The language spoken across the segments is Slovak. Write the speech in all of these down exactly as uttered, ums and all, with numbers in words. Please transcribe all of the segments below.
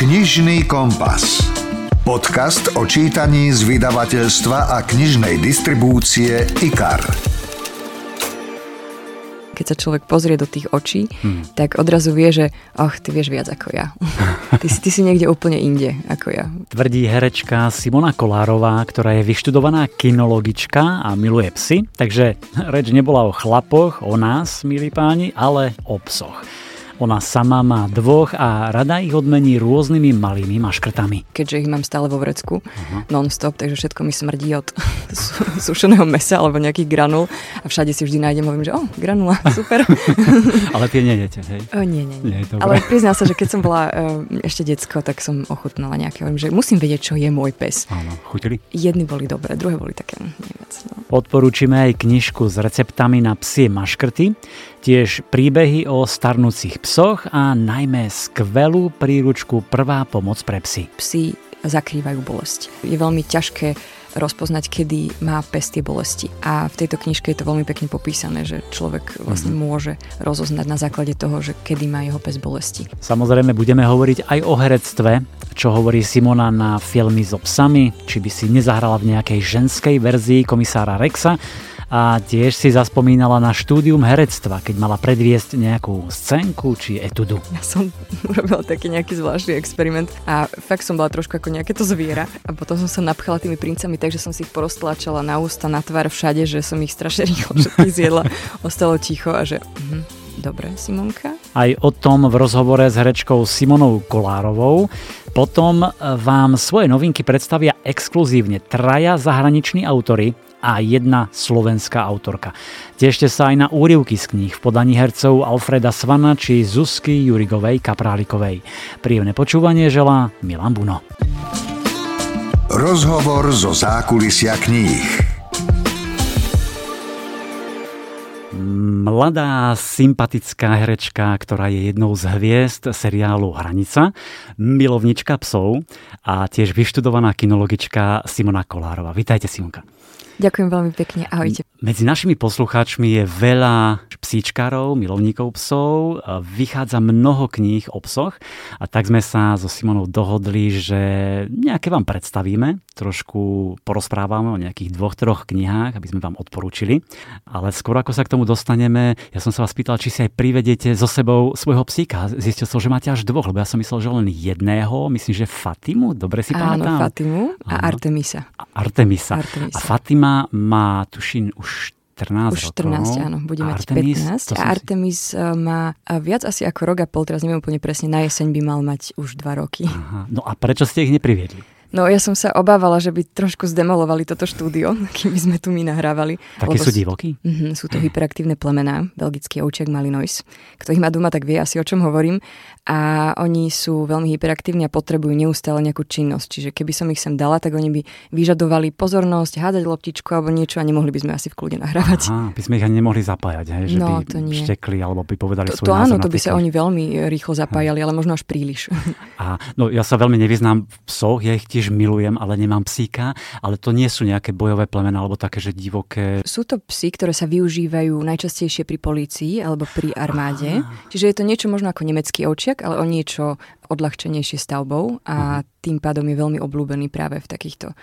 Knižný kompas. Podcast o čítaní z vydavateľstva a knižnej distribúcie IKAR. Keď sa človek pozrie do tých očí, hmm. tak odrazu vie, že ach, ty vieš viac ako ja. Ty, ty si niekde úplne inde ako ja. Tvrdí herečka Simona Kolárová, ktorá je vyštudovaná kinologička a miluje psy. Takže reč nebola o chlapoch, o nás, milí páni, ale o psoch. Ona sama má dvoch a rada ich odmení rôznymi malými maškrtami. Keďže ich mám stále vo vrecku, uh-huh. non-stop, takže všetko mi smrdí od sušeného mesa alebo nejakých granul a všade si vždy nájdem a viem, že o, granula, super. Ale tie nejete, hej? O, nie, nie, nie. nie Ale priznám sa, že keď som bola ešte decko, tak som ochutnala nejaké, viem, že musím vedieť, čo je môj pes. Áno, chutili? Jedni boli dobré, druhé boli také neviac. No. Odporúčime aj knižku s receptami na psie maškrty, tiež príbehy o starnúcich psoch a najmä skvelú príručku Prvá pomoc pre psy. Psi zakrývajú bolesť. Je veľmi ťažké rozpoznať, kedy má pes tie bolesti. A v tejto knižke je to veľmi pekne popísané, že človek vlastne mm-hmm. môže rozoznať na základe toho, že kedy má jeho pes bolesti. Samozrejme budeme hovoriť aj o herectve, čo hovorí Simona na filmy so psami, či by si nezahrala v nejakej ženskej verzii Komisára Rexa, a tiež si zaspomínala na štúdium herectva, keď mala predviesť nejakú scénku či etudu. Ja som urobila taký nejaký zvláštny experiment a fakt som bola trošku ako nejaké to zviera a potom som sa napchala tými princami, takže som si ich poroztlačala na ústa, na tvár, všade, že som ich strašne rýchlo všetkých zjedla. Ostalo ticho a že... Uh-huh. Dobre, Simonka. Aj o tom v rozhovore s herečkou Simonou Kolárovou. Potom vám svoje novinky predstavia exkluzívne traja zahraniční autori a jedna slovenská autorka. Tešte sa aj na úryvky z kníh v podaní hercov Alfreda Swana či Zuzky Jurigovej Kaprálikovej. Príjemné počúvanie želá Milan Buno. Rozhovor zo zákulisia kníh. Mladá, sympatická herečka, ktorá je jednou z hviezd seriálu Hranica, milovnička psov a tiež vyštudovaná kinologička Simona Kolárová. Vítajte, Simonka. Ďakujem veľmi pekne, ahojte. Medzi našimi poslucháčmi je veľa psíčkarov, milovníkov psov, vychádza mnoho kníh o psoch a tak sme sa so Simonou dohodli, že nejaké vám predstavíme, trošku porozprávame o nejakých dvoch, troch knihách, aby sme vám odporúčili, ale skôr ako sa k tomu dostaneme, ja som sa vás pýtal, či si aj privedete so sebou svojho psíka. Zistil som, že máte až dvoch, lebo ja som myslel, že len jedného, myslím, že Fatimu, dobre si pamätám? Áno, Fatimu a áno. Artemisa. A Artemisa. Artemisa. A Fatima má, tuším, už štrnásť už štrnásť, rokov. Áno, bude mať Artemis, pätnásť. A Artemis si... má viac asi ako rok a pol, teraz neviem úplne presne, na jeseň by mal mať už dva roky. Aha. No a prečo ste ich nepriviedli? No ja som sa obávala, že by trošku zdemolovali toto štúdio, keby sme tu my nahrávali. Také sú divokí? Mm-hmm, sú to hyperaktívne plemená, belgický ovčiak malinois. Kto ich má doma, tak vie asi, o čom hovorím. A oni sú veľmi hyperaktívni a potrebujú neustále nejakú činnosť. Čiže keby som ich sem dala, tak oni by vyžadovali pozornosť, hádať loptičku alebo niečo a nemohli by sme asi v kľude nahrávať. Aha, by sme ich ani nemohli zapájať, hej? Že no, by štekli alebo by povedali svoj názor. To áno, to by sa oni veľmi rýchlo zapájali, ale možno až príliš. A no ja sa veľmi nevyznám v psoch, ja ich tiež milujem, ale nemám psíka, ale to nie sú nejaké bojové plemená alebo také, že divoké. Sú to psy, ktoré sa využívajú najčastejšie pri polícii alebo pri armáde. Aha. Čiže je to niečo možno ako nemecký ovčiak, ale o niečo odľahčenejšie stavbou a mhm. tým pádom je veľmi obľúbený práve v takýchto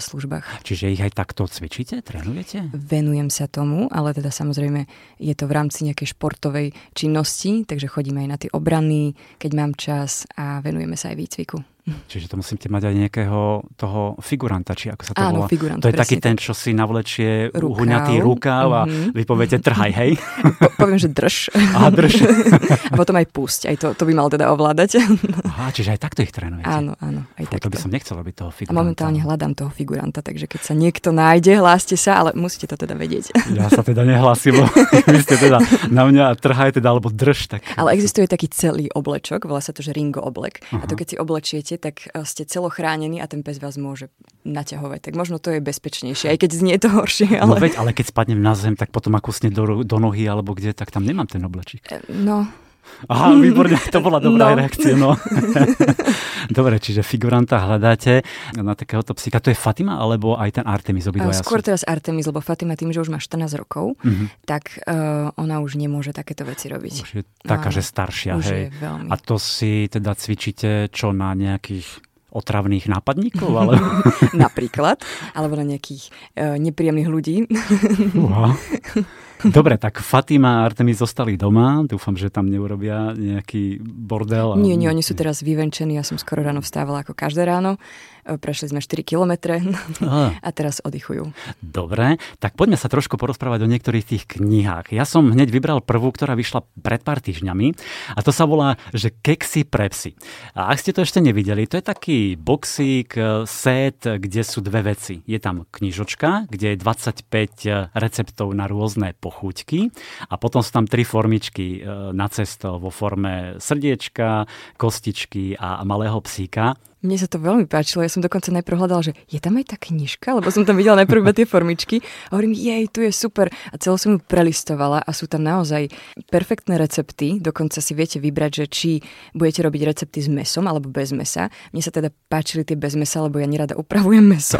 službách. Čiže ich aj takto cvičíte, trénujete? Venujem sa tomu, ale teda samozrejme je to v rámci nejakej športovej činnosti, takže chodíme aj na tie obrany, keď mám čas a venujeme sa aj výcviku. Čiže to musíte mať aj nejakého toho figuranta, či ako sa to áno, volá. Figurant, to je taký ten, čo si navlečie uhuňatý rukáv a mm-hmm. vy poviete trhaj, hej? Po, poviem, že drž. Aha, drž. A potom aj pusť. Aj to, to by mal teda ovládať. Aha, čiže aj takto ich trénujete. Áno, áno. Aj Fú, takto. To by som nechcel, aby toho figuranta. A momentálne hľadám toho figuranta, takže keď sa niekto nájde, hláste sa, ale musíte to teda vedieť. Ja sa teda nehlásim, lebo vy ste teda na mňa trhaj teda, alebo drž. Tak... Ale existuje taký celý oblečok, volá sa to, že Ringo oblek. Uh-huh. A to keď si oblečiete, tak ste celochránení a ten pes vás môže naťahovať. Tak možno to je bezpečnejšie, aj keď znie to horšie. Ale... No veď, ale keď spadnem na zem, tak potom ako sne do, do nohy alebo kde, tak tam nemám ten oblečík. No... Aha, výborne, to bola dobrá no. reakcia. No. Dobre, čiže figuranta hľadáte na takéhoto psíka. To je Fatima, alebo aj ten Artemis? Obidvaja skôr sú? Teraz Artemis, lebo Fatima tým, že už má štrnásť rokov, uh-huh. tak uh, ona už nemôže takéto veci robiť. Už je taká, no, že staršia. Už hej. Je veľmi. A to si teda cvičíte čo na nejakých otravných nápadníkov? Ale... Napríklad. Alebo na nejakých e, nepríjemných ľudí. Uha. Dobre, tak Fatima a Artemis zostali doma. Dúfam, že tam neurobia nejaký bordel. A... Nie, nie, oni sú teraz vyvenčení. Ja som skoro ráno vstávala ako každé ráno. Prešli sme štyri kilometre a teraz oddychujú. Dobre, tak poďme sa trošku porozprávať o niektorých tých knihách. Ja som hneď vybral prvú, ktorá vyšla pred pár týždňami a to sa volá, že Keksi pre psi. A ak ste to ešte nevideli, to je taký boxík, set, kde sú dve veci. Je tam knižočka, kde je dvadsaťpäť receptov na rôzne pochúťky a potom sú tam tri formičky na cesto vo forme srdiečka, kostičky a malého psíka. Mne sa to veľmi páčilo, ja som dokonca najprv hľadala, že je tam aj tá knižka, lebo som tam videla najprv iba tie formičky a hovorím, jej, tu je super a celú som ju prelistovala a sú tam naozaj perfektné recepty, dokonca si viete vybrať, že či budete robiť recepty s mesom alebo bez mesa. Mne sa teda páčili tie bez mesa, lebo ja nerada upravujem meso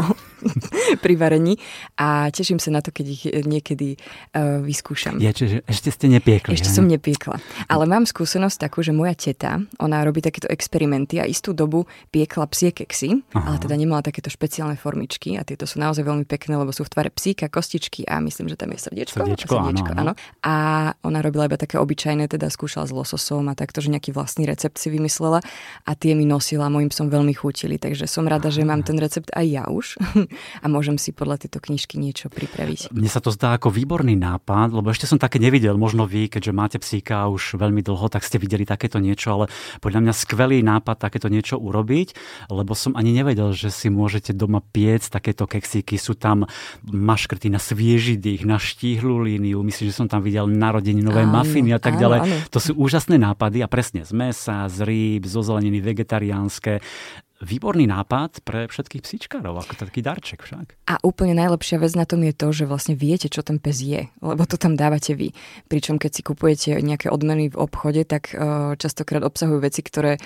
pri varení a teším sa na to, keď ich niekedy uh, vyskúšam. Ja, čiže ešte ste nepiekli. Ešte ne? som nepiekla, ale mám skúsenosť takú, že moja teta, ona robí takéto experimenty a istú dobu piek piekla psie keksy, ale teda nemala takéto špeciálne formičky a tieto sú naozaj veľmi pekné, lebo sú v tvare psíka, kostičky a myslím, že tam je srdiečko. Srdiečko, a srdiečko áno, áno. A ona robila iba také obyčajné, teda skúšala s lososom a takto, že nejaký vlastný recept si vymyslela a tie mi nosila, mojim psom veľmi chutili, takže som rada, že mám ten recept aj ja už a môžem si podľa tejto knižky niečo pripraviť. Mne sa to zdá ako výborný nápad, lebo ešte som také nevidel, možno vy, keďže máte psíka už veľmi dlho, tak ste videli takéto niečo, ale podľa mňa skvelý nápad takéto niečo urobiť. Lebo som ani nevedel, že si môžete doma piec takéto keksíky. Sú tam maškrty na svieži dých, na štíhlu líniu. Myslím, že som tam videl narodeninové mafiny a tak ďalej. Áno, áno. To sú úžasné nápady a presne z mesa, z rýb, zo zeleniny, vegetariánske. Výborný nápad pre všetkých psíčkarov, ako taký darček však. A úplne najlepšia vec na tom je to, že vlastne viete, čo ten pes je, lebo to tam dávate vy. Pričom keď si kupujete nejaké odmeny v obchode, tak uh, častokrát obsahujú veci, ktoré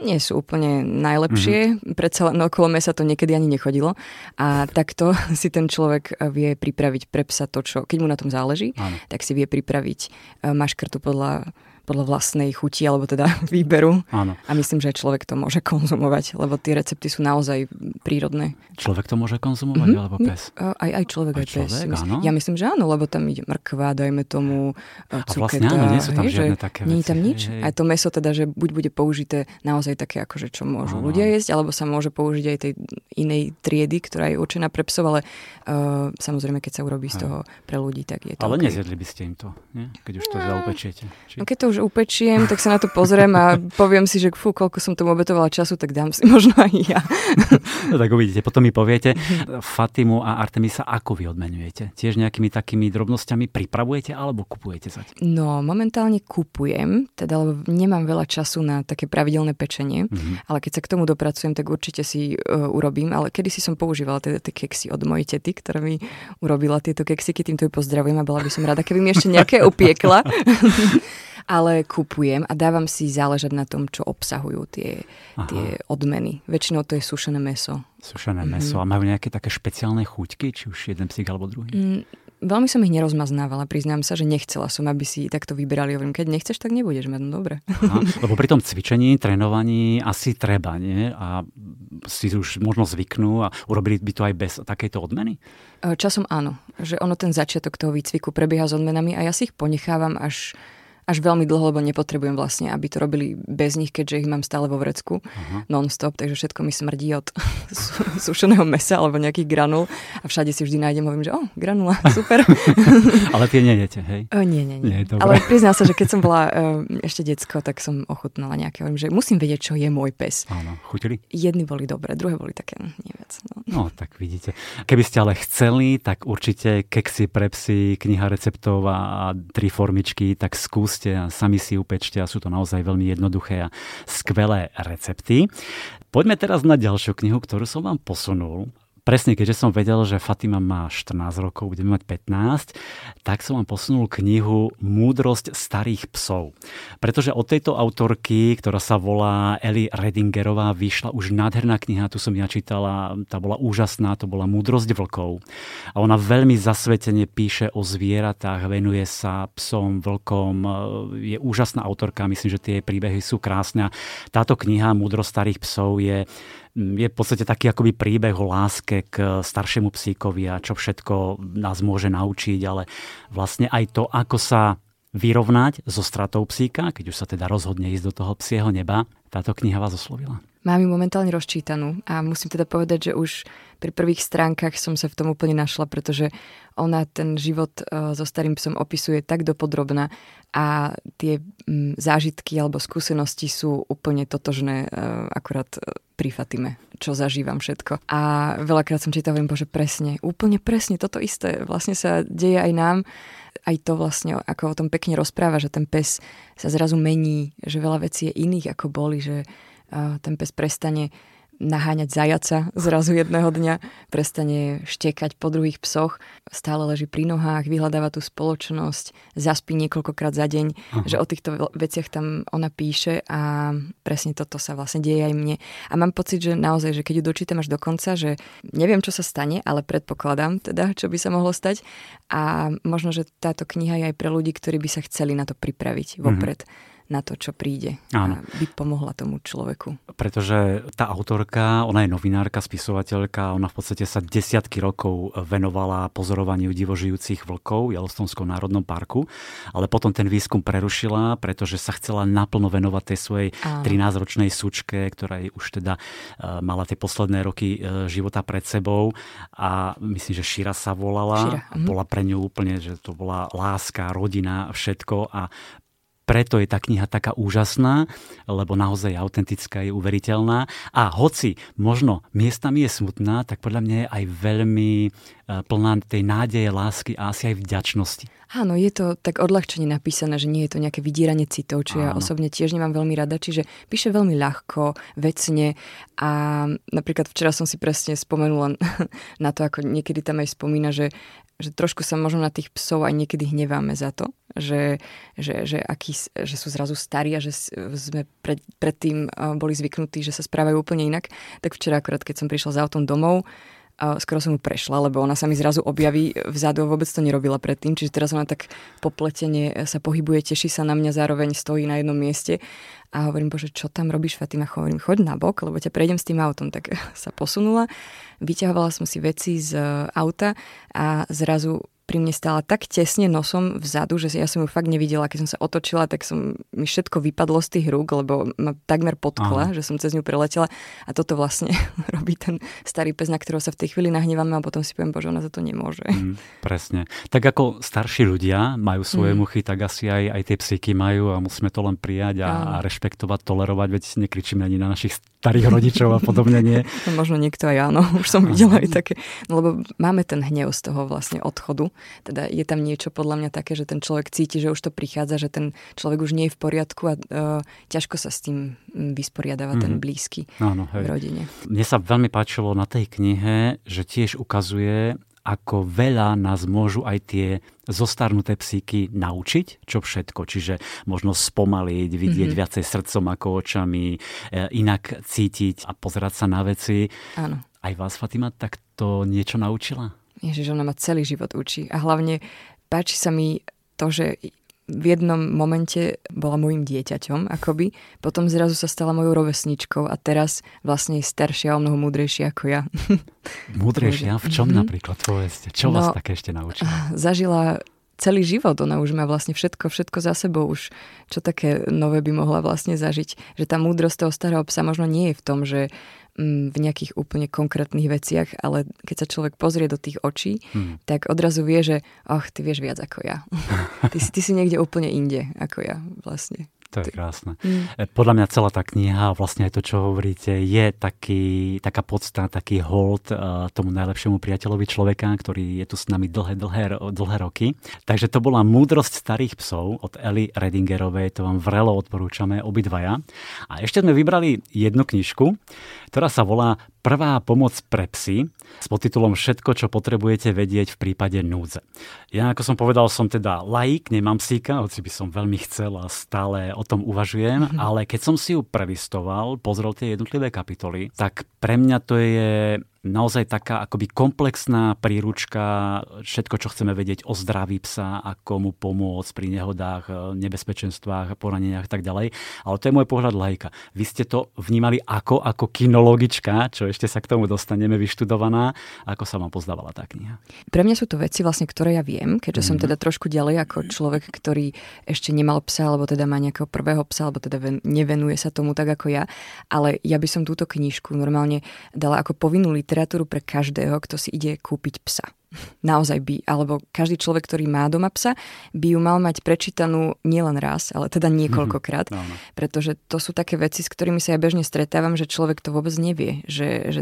nie sú úplne najlepšie. Mm-hmm. Predsa len okolo mesa to niekedy ani nechodilo. A takto si ten človek vie pripraviť pre psa to, čo, keď mu na tom záleží, ano. Tak si vie pripraviť uh, maškrtu podľa... podľa vlastnej chuti, alebo teda výberu. Áno. A myslím, že človek to môže konzumovať, lebo tie recepty sú naozaj prírodné. Človek to môže konzumovať, mm-hmm. alebo pes? Aj, aj človek, aj, aj človek, pes. Áno. Ja myslím, že áno, lebo tam ide mrkva, dajme tomu cuketa. A vlastne áno, nie sú tam hej, žiadne také veci. Nie je tam nič. Hej. Aj to meso teda, že buď bude použité naozaj také, akože čo môžu áno. ľudia jesť, alebo sa môže použiť aj tej inej triedy, ktorá je určená pre psov, ale uh, samozrejme, keď sa urobí z toho pre ľudí, tak je to. Ale okay. Nezjedli by ste im to, nie? Keď už to no. zaupečiete. Či... No, keď to už upečiem, tak sa na to pozriem a poviem si, že fú, koľko som tomu obetovala času, tak dám si možno aj ja. No tak uvidíte, potom mi poviete. Fatimu a Artemisa, ako vy odmenujete? Tiež nejakými takými drobnosťami pripravujete alebo kupujete zať? No, momentálne kupujem, teda lebo nemám veľa času na také pravidelné pečenie, mm-hmm. ale keď sa k tomu dopracujem, tak určite si uh, urobím, ale kedysi som používala teda tie keksy od mojej tety, ktorá mi urobila tieto keksiky, týmto ju pozdravujem a bola by som rada, keby mi ešte nejaké upiekla. Ale kupujem a dávam si záležať na tom, čo obsahujú tie, tie odmeny. Väčšinou to je sušené mäso. Sušené mm-hmm. mäso. A majú nejaké také špeciálne chuťky? Či už jeden psík alebo druhý? Mm, veľmi som ich nerozmaznávala. Priznám sa, že nechcela som, aby si takto vyberali. Hovorím, keď nechceš, tak nebudeš mať. No dobre. Aha, lebo pri tom cvičení, trénovaní asi treba, nie? A si už možno zvyknú a urobili by to aj bez takejto odmeny? Časom áno. Že ono ten začiatok toho výcviku prebieha s odmenami a ja si ich ponechávam až... až veľmi dlho, lebo nepotrebujem vlastne, aby to robili bez nich, keďže ich mám stále vo vrecku uh-huh. non-stop, takže všetko mi smrdí od sušeného mesa alebo nejakých granul a všade si vždy nájdem, hovorím, že o, granula, super. Ale tie nejete, hej? O, nie, nie, nie. nie Ale priznám sa, že keď som bola e, ešte decko, tak som ochutnala nejaké, hovorím, že musím vedieť, čo je môj pes. Áno, chutili? Jedni boli dobré, druhé boli také, nie vec. No. no, tak vidíte. Keby ste ale chceli, tak určite Keksi pre psy, kniha receptov a tri formičky, tak skúste a sami si upečte a sú to naozaj veľmi jednoduché a skvelé recepty. Poďme teraz na ďalšiu knihu, ktorú som vám posunul. presne, keďže som vedel, že Fatima má štrnásť rokov, budeme mať pätnásť, tak som vám posunul knihu Múdrosť starých psov. Pretože od tejto autorky, ktorá sa volá Eli Radingerová, vyšla už nádherná kniha, tu som ja čítala, tá bola úžasná, to bola Múdrosť vlkov. A ona veľmi zasvetene píše o zvieratách, venuje sa psom, vlkom, je úžasná autorka, myslím, že tie príbehy sú krásne. Táto kniha Múdrosť starých psov je je v podstate taký akoby príbeh o láske k staršiemu psíkovi a čo všetko nás môže naučiť, ale vlastne aj to, ako sa vyrovnať so stratou psíka, keď už sa teda rozhodne ísť do toho psieho neba. Táto kniha vás oslovila. Mám ju momentálne rozčítanú a musím teda povedať, že už pri prvých stránkach som sa v tom úplne našla, pretože ona ten život so starým psom opisuje tak dopodrobna a tie zážitky alebo skúsenosti sú úplne totožné akurát pri Fatime, čo zažívam všetko. A veľakrát som čítala, bože, presne, úplne presne toto isté. Vlastne sa deje aj nám, aj to vlastne, ako o tom pekne rozpráva, že ten pes sa zrazu mení, že veľa vecí je iných, ako boli, že ten pes prestane naháňať zajaca zrazu jedného dňa, prestane štekať po druhých psoch, stále leží pri nohách, vyhľadáva tú spoločnosť, zaspí niekoľkokrát za deň, Aha. že o týchto veciach tam ona píše a presne toto sa vlastne deje aj mne. A mám pocit, že naozaj, že keď ju dočítam až do konca, že neviem, čo sa stane, ale predpokladám teda, čo by sa mohlo stať a možno, že táto kniha je aj pre ľudí, ktorí by sa chceli na to pripraviť vopred. Mhm. na to, čo príde. Áno. A by pomohla tomu človeku. Pretože tá autorka, ona je novinárka, spisovateľka, ona v podstate sa desiatky rokov venovala pozorovaniu divožijúcich vlkov v Yellowstoneckom národnom parku, ale potom ten výskum prerušila, pretože sa chcela naplno venovať tej svojej Áno. trinásťročnej sučke, ktorá jej už teda mala tie posledné roky života pred sebou a myslím, že Šira sa volala. Šira. Mhm. Bola pre ňu úplne, že to bola láska, rodina, všetko a preto je tá kniha taká úžasná, lebo naozaj je autentická, je uveriteľná. A hoci možno miestami je smutná, tak podľa mňa je aj veľmi plná tej nádeje, lásky a asi aj vďačnosti. Áno, je to tak odľahčene napísané, že nie je to nejaké vydieranie citov, čo Áno. ja osobne tiež nemám veľmi rada, čiže píše veľmi ľahko, vecne a napríklad včera som si presne spomenula na to, ako niekedy tam aj spomína, že že trošku sa možno na tých psov aj niekedy hneváme za to, že, že, že, aký, že sú zrazu starí a že sme pred, predtým boli zvyknutí, že sa správajú úplne inak. Tak včera akorát, keď som prišla s autom domov, skoro som ju prešla, lebo ona sa mi zrazu objaví vzadu, vôbec to nerobila predtým, čiže teraz ona tak popletene sa pohybuje, teší sa na mňa, zároveň stojí na jednom mieste a hovorím, bože, čo tam robíš, Fatima? Hovorím, choď na bok, lebo ťa prejdem s tým autom. Tak sa posunula, vyťahovala som si veci z auta a zrazu pri mne stála tak tesne nosom vzadu, že ja som ju fakt nevidela. Keď som sa otočila, tak som, mi všetko vypadlo z tých rúk, lebo ma takmer potkla, Aha. že som cez ňu preletela. A toto vlastne robí ten starý pes, na ktorého sa v tej chvíli nahnevame a potom si poviem, bože, ona za to nemôže. Mm, presne. Tak ako starší ľudia majú svoje mm. muchy, tak asi aj, aj tie psíky majú a musíme to len prijať a, a rešpektovať, tolerovať, veď nekričíme ani na našich starých rodičov a podobne nie. No, možno niekto aj áno, už som videla aj také. No, lebo máme ten hnev z toho vlastne odchodu. Teda je tam niečo podľa mňa také, že ten človek cíti, že už to prichádza, že ten človek už nie je v poriadku a e, ťažko sa s tým vysporiadáva mm-hmm. ten blízky Áno, v rodine. Mne sa veľmi páčilo na tej knihe, že tiež ukazuje, ako veľa nás môžu aj tie zostarnuté psíky naučiť, čo všetko. Čiže možno spomaliť, vidieť mm-hmm. viacej srdcom ako očami, e, inak cítiť a pozerať sa na veci. Áno. Aj vás, Fatima, tak to niečo naučila? Ježiš, ona ma celý život učí. A hlavne páči sa mi to, že v jednom momente bola mojim dieťaťom, akoby. Potom zrazu sa stala mojou rovesničkou a teraz vlastne je staršia a o mnoho múdrejšia ako ja. Múdrejšia? V čom mm-hmm. napríklad? Povedzte, čo no, vás také ešte naučila? Zažila celý život. Ona už má vlastne všetko, všetko za sebou už. Čo také nové by mohla vlastne zažiť? Že tá múdrosť toho starého psa možno nie je v tom, že v nejakých úplne konkrétnych veciach, ale keď sa človek pozrie do tých očí, hmm. tak odrazu vie, že ach, ty vieš viac ako ja. Ty si, ty si niekde úplne inde ako ja vlastne. To je krásne. Mm. Podľa mňa celá tá kniha, vlastne aj to, čo hovoríte, je taký, taká podstata, taký hold uh, tomu najlepšiemu priateľovi človeka, ktorý je tu s nami dlhé, dlhé, dlhé roky. Takže to bola Múdrosť starých psov od Eli Radingerovej, to vám vrelo odporúčame obidvaja. A ešte sme vybrali jednu knižku, ktorá sa volá Prvá pomoc pre psy s podtitulom Všetko, čo potrebujete vedieť v prípade núdze. Ja, ako som povedal, som teda laik, nemám psíka, hoci by som veľmi chcel a stále o tom uvažujem, mm-hmm. ale keď som si ju prelistoval, pozrel tie jednotlivé kapitoly, tak pre mňa to je naozaj taká akoby komplexná príručka, všetko, čo chceme vedieť o zdraví psa, ako mu pomôcť pri nehodách, nebezpečenstvách, poraneniach a tak ďalej. Ale to je môj pohľad laika. Vy ste to vnímali ako, ako kinologička, čo ešte sa k tomu dostaneme, vyštudovaná. Ako sa vám pozdávala tá kniha? Pre mňa sú to veci, vlastne, ktoré ja viem, keďže mm. som teda trošku ďalej ako človek, ktorý ešte nemal psa, alebo teda má nejakého prvého psa, alebo teda nevenuje sa tomu tak ako ja. Ale ja by som túto knižku normálne dala ako povinnú literatúru pre každého, kto si ide kúpiť psa. Naozaj by, alebo každý človek, ktorý má doma psa, by ju mal mať prečítanú nielen raz, ale teda niekoľkokrát, mm-hmm. pretože to sú také veci, s ktorými sa ja bežne stretávam, že človek to vôbec nevie, že, že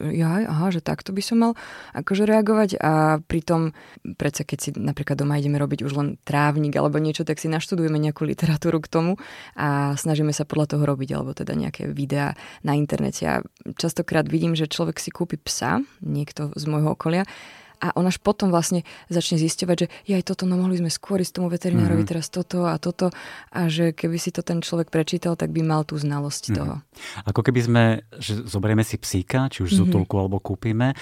jaj, aha, že takto by som mal akože reagovať a pritom predsa keď si napríklad doma ideme robiť už len trávnik alebo niečo, tak si naštudujeme nejakú literatúru k tomu a snažíme sa podľa toho robiť, alebo teda nejaké videá na internete. Ja častokrát vidím, že človek si kúpi psa, niekto z môjho okolia, a on až potom vlastne začne zisťovať, že jaj, toto, no mohli sme skôr ísť tomu veterinárovi, mm-hmm. teraz toto a toto. A že keby si to ten človek prečítal, tak by mal tú znalosť mm-hmm. toho. Ako keby sme, že zoberieme si psíka, či už mm-hmm. z útulku alebo kúpime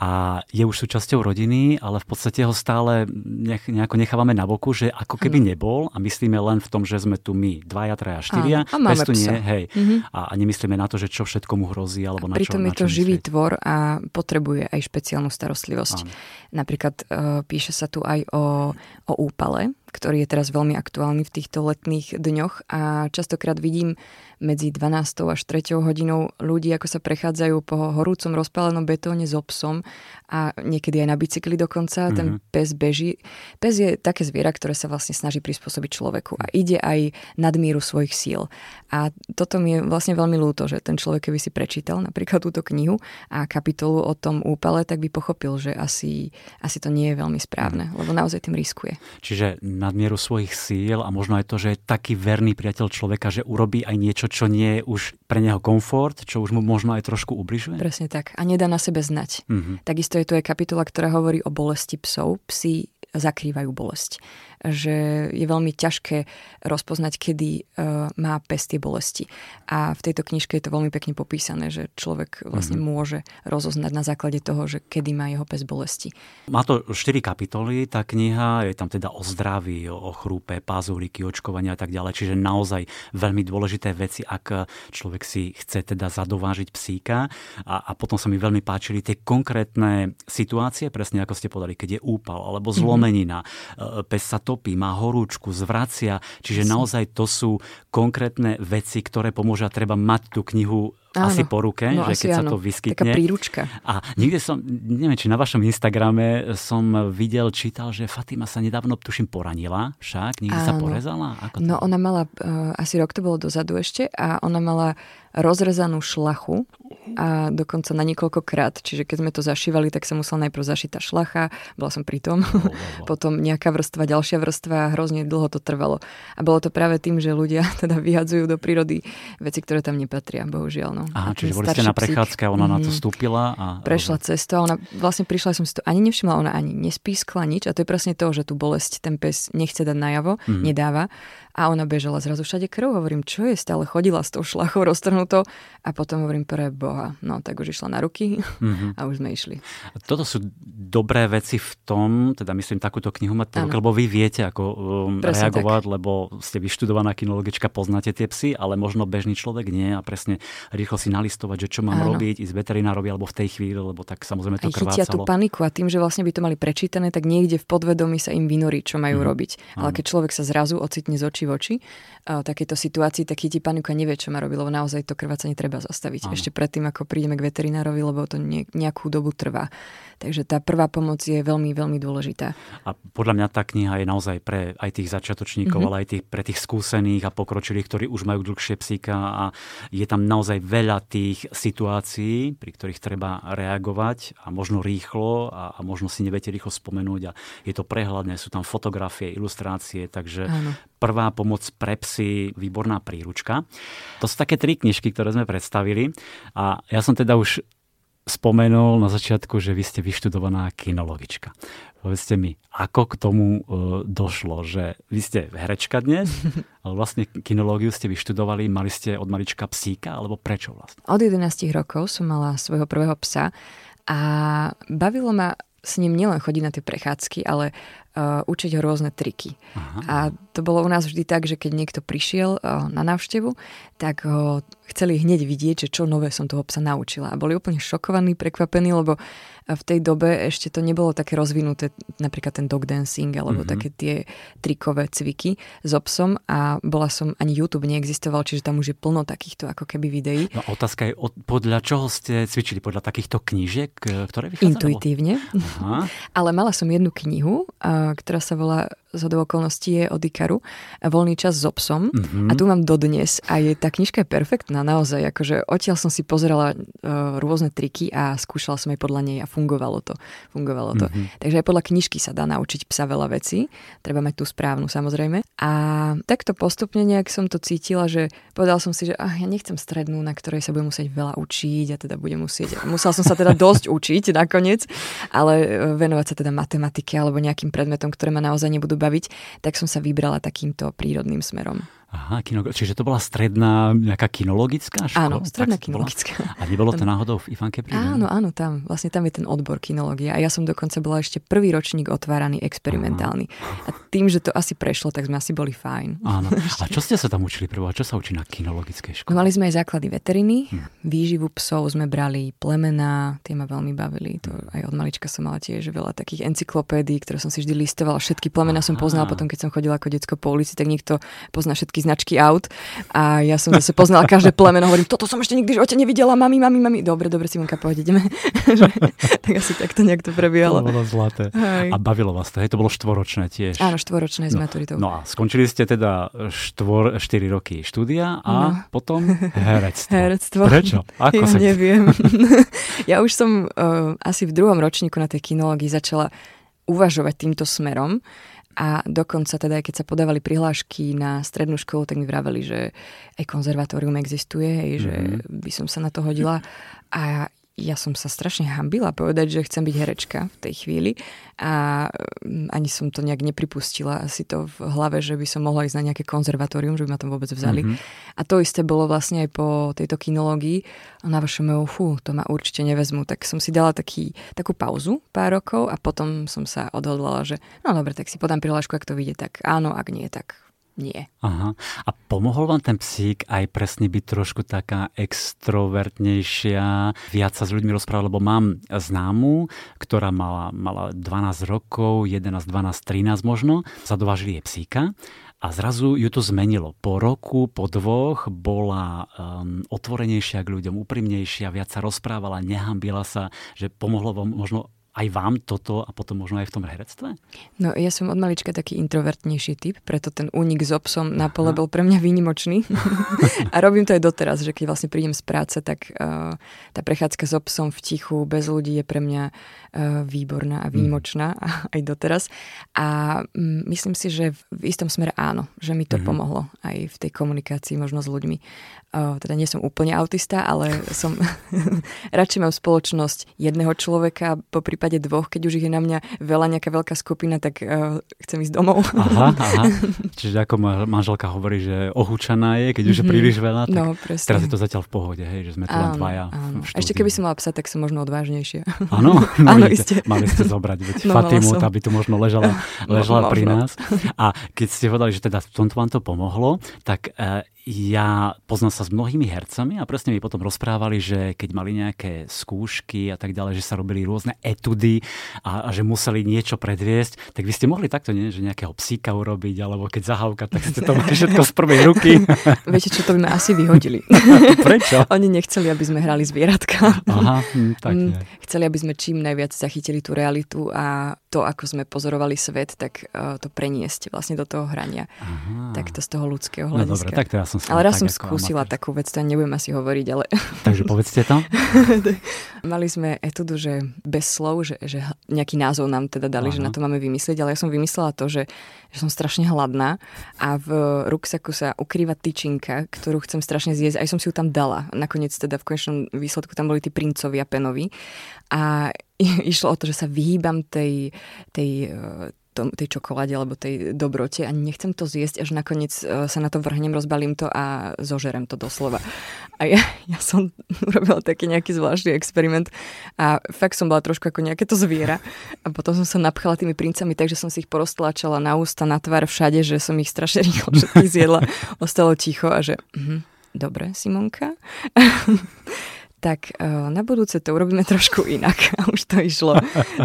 a je už súčasťou rodiny, ale v podstate ho stále nech, nejako nechávame na boku, že ako keby mm-hmm. nebol a myslíme len v tom, že sme tu my dvaja, traja, štyria. A, a máme psa. Nie, hej. Mm-hmm. A, a nemyslíme na to, že čo všetko mu hrozí. Alebo na pritom čo, je na to živý myslí. Tvor a potrebuje aj špeciálnu starostlivosť. Áno. Napríklad uh, píše sa tu aj o, o úpale, ktorý je teraz veľmi aktuálny v týchto letných dňoch a častokrát vidím medzi dvanástej až tretej hodinou ľudí, ako sa prechádzajú po horúcom rozpálenom betóne so psom a niekedy aj na bicykli dokonca. Mm-hmm. Ten pes beží. Pes je také zviera, ktoré sa vlastne snaží prispôsobiť človeku a ide aj nad míru svojich síl. A toto mi je vlastne veľmi ľúto, že ten človek, keby si prečítal napríklad túto knihu a kapitolu o tom úpale, tak by pochopil, že asi, asi to nie je veľmi správne, mm-hmm. lebo naozaj tým riskuje. Čiže nadmieru svojich síl a možno aj to, že je taký verný priateľ človeka, že urobí aj niečo, čo nie je už pre neho komfort, čo už mu možno aj trošku ubližuje. Presne tak. A nedá na sebe znať. Mm-hmm. Takisto je tu aj kapitola, ktorá hovorí o bolesti psov. Psi zakrývajú bolesť. Že je veľmi ťažké rozpoznať, kedy uh, má pes tie bolesti. A v tejto knižke je to veľmi pekne popísané, že človek vlastne mm-hmm. môže rozoznať na základe toho, že kedy má jeho pes bolesti. Má to štyri kapitoly, tá kniha, je tam teda o zdraví, o chrúpe, pazúriky, očkovania a tak ďalej, čiže naozaj veľmi dôležité veci, ak človek si chce teda zadovážiť psíka. A, a potom sa mi veľmi páčili tie konkrétne situácie, presne ako ste podali, keď je úpal alebo zlomenina, mm-hmm. pes sa to topí, má horúčku, zvracia. Čiže naozaj to sú konkrétne veci, ktoré pomôžu a treba mať tú knihu asi áno, po ruke, no že keď áno. sa to vyskytne. Taká príručka. A niekde som, neviem, či na vašom Instagrame som videl, čítal, že Fatima sa nedávno, tuším, poranila však, niekde áno. sa porezala. Ako to? No ona mala, uh, asi rok to bolo dozadu ešte, a ona mala rozrezanú šlachu a dokonca na niekoľkokrát. Čiže keď sme to zašívali, tak sa musela najprv zašiť tá šlacha, bola som pri tom, oh, oh, oh. potom nejaká vrstva, ďalšia vrstva, hrozne dlho to trvalo. A bolo to práve tým, že ľudia teda vyhadzujú do prírody veci, ktoré tam nepatria, bohužiaľ. No. Aha, čiže boli ste na prechádzke, ona mm-hmm. na to vstúpila. A prešla cestu a ona vlastne prišla, som si to ani nevšimla, ona ani nespískla nič a to je presne to, že tú bolesť ten pes nechce dať najavo, mm-hmm. nedáva a ona bežala zrazu všade krv, hovorím, čo je, stále chodila s tou šlachou roztrhnutou a potom hovorím, pre Boha, no tak už išla na ruky mm-hmm. a už sme išli. Toto sú dobré veci v tom, teda myslím takúto knihu mať poruky, lebo vy viete ako um, reagovať, tak. Lebo ste vyštudovaná kinologička, poznáte tie psy, ale možno bežný človek nie a presne rýchlo si nalistovať, že čo mám áno. robiť, ísť veterinárovi alebo v tej chvíli, lebo tak samozrejme to krvácalo. Chytia tú paniku a tým, že vlastne by to mali prečítané, tak niekde v podvedomí sa im vynorí, čo majú mm. robiť. Áno. Ale keď človek sa zrazu ocitne z očí v oči v takejto situácii, tak chytí paniku a nevie, čo má robiť, lebo naozaj to krvácanie treba zastaviť. Áno. Ešte predtým, ako prídeme k veterinárovi, lebo to nejakú dobu trvá. Takže tá prvá pomoc je veľmi, veľmi dôležitá. A podľa mňa tá kniha je naozaj pre aj tých začiatočníkov, mm-hmm. ale aj tých, pre tých skúsených a pokročilých, ktorí už majú dlhšie psíka a je tam naozaj veľa tých situácií, pri ktorých treba reagovať a možno rýchlo a, a možno si neviete rýchlo spomenúť a je to prehľadné, sú tam fotografie, ilustrácie, takže áno. Prvá pomoc pre psy, výborná príručka. To sú také tri knižky, ktoré sme predstavili a ja som teda už spomenul na začiatku, že vy ste vyštudovaná kinologička. Povedzte mi, ako k tomu e, došlo, že vy ste herečka dnes, ale vlastne kinológiu ste vyštudovali, mali ste od malička psíka, alebo prečo vlastne? Od jedenástich rokov som mala svojho prvého psa a bavilo ma s ním nielen chodiť na tie prechádzky, ale uh, učiť ho rôzne triky. Aha. A to bolo u nás vždy tak, že keď niekto prišiel uh, na návštevu, tak ho chceli hneď vidieť, že čo nové som toho psa naučila. A boli úplne šokovaní, prekvapení, lebo v tej dobe ešte to nebolo také rozvinuté, napríklad ten dog dancing, alebo mm-hmm. také tie trikové cviky so psom. A bola som, ani YouTube neexistoval, čiže tam už je plno takýchto ako keby videí. No otázka je, od, podľa čoho ste cvičili? Podľa takýchto knížiek, ktoré vychádzalo? Intuitívne. Aha. Ale mala som jednu knihu, ktorá sa volá zhodou okolností je od IKARu Volný čas s obsom. Mm-hmm. A tu mám dodnes a je, tá knižka je perfektná naozaj, akože odtiaľ som si pozerala e, rôzne triky a skúšala som aj podľa nej a fungovalo to. Fungovalo to. Mm-hmm. Takže aj podľa knižky sa dá naučiť psa veľa vecí. Treba mať tú správnu samozrejme. A takto postupne nejak som to cítila, že povedal som si, že ach, ja nechcem strednú, na ktorej sa budem musieť veľa učiť a teda budem musieť. Musela som sa teda dosť učiť nakoniec, ale venovať sa teda matematike alebo nejakým predmetom, ktoré ma naozaj nebudú baviť, tak som sa vybrala takýmto prírodným smerom. Aha, kino, čiže to bola stredná nejaká kinologická škola? Áno, stredná kinologická. Bola, a nebolo to náhodou v Ivanke prírodná? Áno, áno, tam. Vlastne tam je ten odbor kinológia. A ja som dokonca bola ešte prvý ročník otváraný, experimentálny. Aha. A tým, že to asi prešlo, tak sme asi boli fajn. Áno. A čo ste sa tam učili prvo? A čo sa učí na kinologickej škole? No, mali sme aj základy veteriny, hm. výživu psov sme brali, plemená, tie ma veľmi bavili. To aj od malička som mala tiež veľa takých encyklopédií, ktoré som si vždy listovala. Všetky plemená som poznala, potom keď som chodila ako decko po ulici, tak niekto pozná všetky značky aut a ja som zase poznala každé plemeno, hovorím, toto som ešte nikdy v živote nevidela, mami, mami, mami, dobre, dobre, Simonka, poď, ideme. Tak asi takto nejak to prebiehalo. To bolo zlaté. Hej. A bavilo vás to, hej, to bolo štvoročné tiež. Áno, štvoročné s no, maturitou. No a skončili ste teda štvor, štyri roky štúdia a no. potom herectvo. Herectvo. Prečo? Ako ja sa... neviem. Ja už som uh, asi v druhom ročníku na tej kinológii začala uvažovať týmto smerom. A dokonca teda aj keď sa podávali prihlášky na strednú školu, tak mi vraveli, že aj konzervatórium existuje, hej, že mm-hmm. by som sa na to hodila. A ja som sa strašne hambila povedať, že chcem byť herečka v tej chvíli. A ani som to nejak nepripustila asi to v hlave, že by som mohla ísť na nejaké konzervatórium, že by ma tam vôbec vzali. Mm-hmm. A to isté bolo vlastne aj po tejto kinológii. A na vašom fú, to ma určite nevezmu. Tak som si dala taký, takú pauzu pár rokov a potom som sa odhodlala, že no dobre, tak si podám prihlášku, ak to vyjde, tak áno, ak nie, tak nie. Aha. A pomohol vám ten psík aj presne byť trošku taká extrovertnejšia, viac sa s ľuďmi rozprávať, lebo mám známu, ktorá mala, mala dvanásť rokov, jedenásť, dvanásť, trinásť možno, zadovážili jej psíka a zrazu ju to zmenilo. Po roku, po dvoch bola um, otvorenejšia k ľuďom, úprimnejšia, viac sa rozprávala, nehambila sa, že pomohlo vám možno aj vám toto a potom možno aj v tom herectve? No ja som od malička taký introvertnejší typ, preto ten únik s obsom na pole bol pre mňa výnimočný. A robím to aj doteraz, že keď vlastne prídem z práce, tak uh, tá prechádzka s obsom v tichu, bez ľudí je pre mňa uh, výborná a výnimočná mm. aj doteraz. A um, myslím si, že v istom smere áno, že mi to mm. pomohlo aj v tej komunikácii možno s ľuďmi. Uh, teda nie som úplne autista, ale som radšej mám spoločnosť jedného človeka, popri v prípade dvoch, keď už ich je na mňa veľa, nejaká veľká skupina, tak uh, chcem ísť domov. Aha, aha. Čiže ako manželka hovorí, že ohúčaná je, keď už mm-hmm. je príliš veľa, tak no, teraz je to zatiaľ v pohode, hej, že sme tu len dvaja. Ešte keby som mala psa, tak som možno odvážnejšia. Áno, no, mali ste zobrať, veď no, Fatimu, tá by tu možno ležala, ležala no, pri možno. nás. A keď ste povedali, že teda v tomto vám to pomohlo, tak uh, ja poznám sa s mnohými hercami a presne mi potom rozprávali, že keď mali nejaké skúšky a tak ďalej, že sa robili rôzne etudy a, a že museli niečo predviesť, tak vy ste mohli takto, nie? Že nejakého psíka urobiť, alebo keď zahavka, tak ste to mali všetko z prvej ruky. Viete čo, to by ma asi vyhodili. Prečo? Oni nechceli, aby sme hrali zvieratka. Aha, tak nie. Chceli, aby sme čím najviac zachytili tú realitu a to, ako sme pozorovali svet, tak uh, to preniesť vlastne do toho hrania. Aha. Tak to z toho ľudského hľadiska. No dobre, tak teda som ale raz som skúsila amatér. Takú vec, to nebudem asi hovoriť, ale... Takže povedzte to? Mali sme etudu, že bez slov, že, že nejaký názov nám teda dali, Aha. že na to máme vymyslieť, ale ja som vymyslela to, že, že som strašne hladná a v ruksaku sa ukrýva tyčinka, ktorú chcem strašne zjesť. Aj som si ju tam dala. Nakoniec teda v konečnom výsledku tam boli tí princovia penoví. A išlo o to, že sa vyhýbam tej... tej tej čokoláde alebo tej dobrote a nechcem to zjesť, až nakoniec sa na to vrhnem, rozbalím to a zožerem to doslova. A ja, ja som urobila taký nejaký zvláštny experiment a fakt som bola trošku ako nejaké to zviera a potom som sa napchala tými princami, takže som si ich poroztlačala na ústa, na tvár, všade, že som ich strašne rýchlo všetkých zjedla. Ostalo ticho a že mhm, dobre, Simonka. Tak na budúce to urobíme trošku inak. A už to išlo.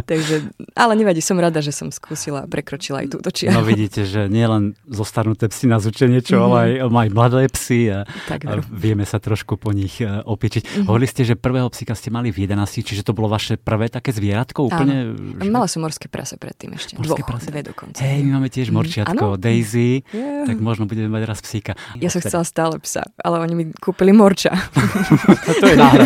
Takže, ale nevadí, som rada, že som skúsila a prekročila aj túto čiaru. No vidíte, že nielen zostarnuté psy nás učia niečo, mm-hmm. ale aj, aj mladé psy a, a vieme sa trošku po nich opiečiť. Mm-hmm. Hovorili ste, že prvého psíka ste mali v jedenástich, čiže to bolo vaše prvé také zvieratko úplne? Že... Mala som morské prase predtým ešte. Morské Dvoch, prase? Dve dokonca. Hej, my máme tiež morčiatko, mm-hmm. Daisy, yeah. Tak možno budeme mať raz psíka. Ja som chcela stále psa, ale oni mi kúpili morča. To je náhrada.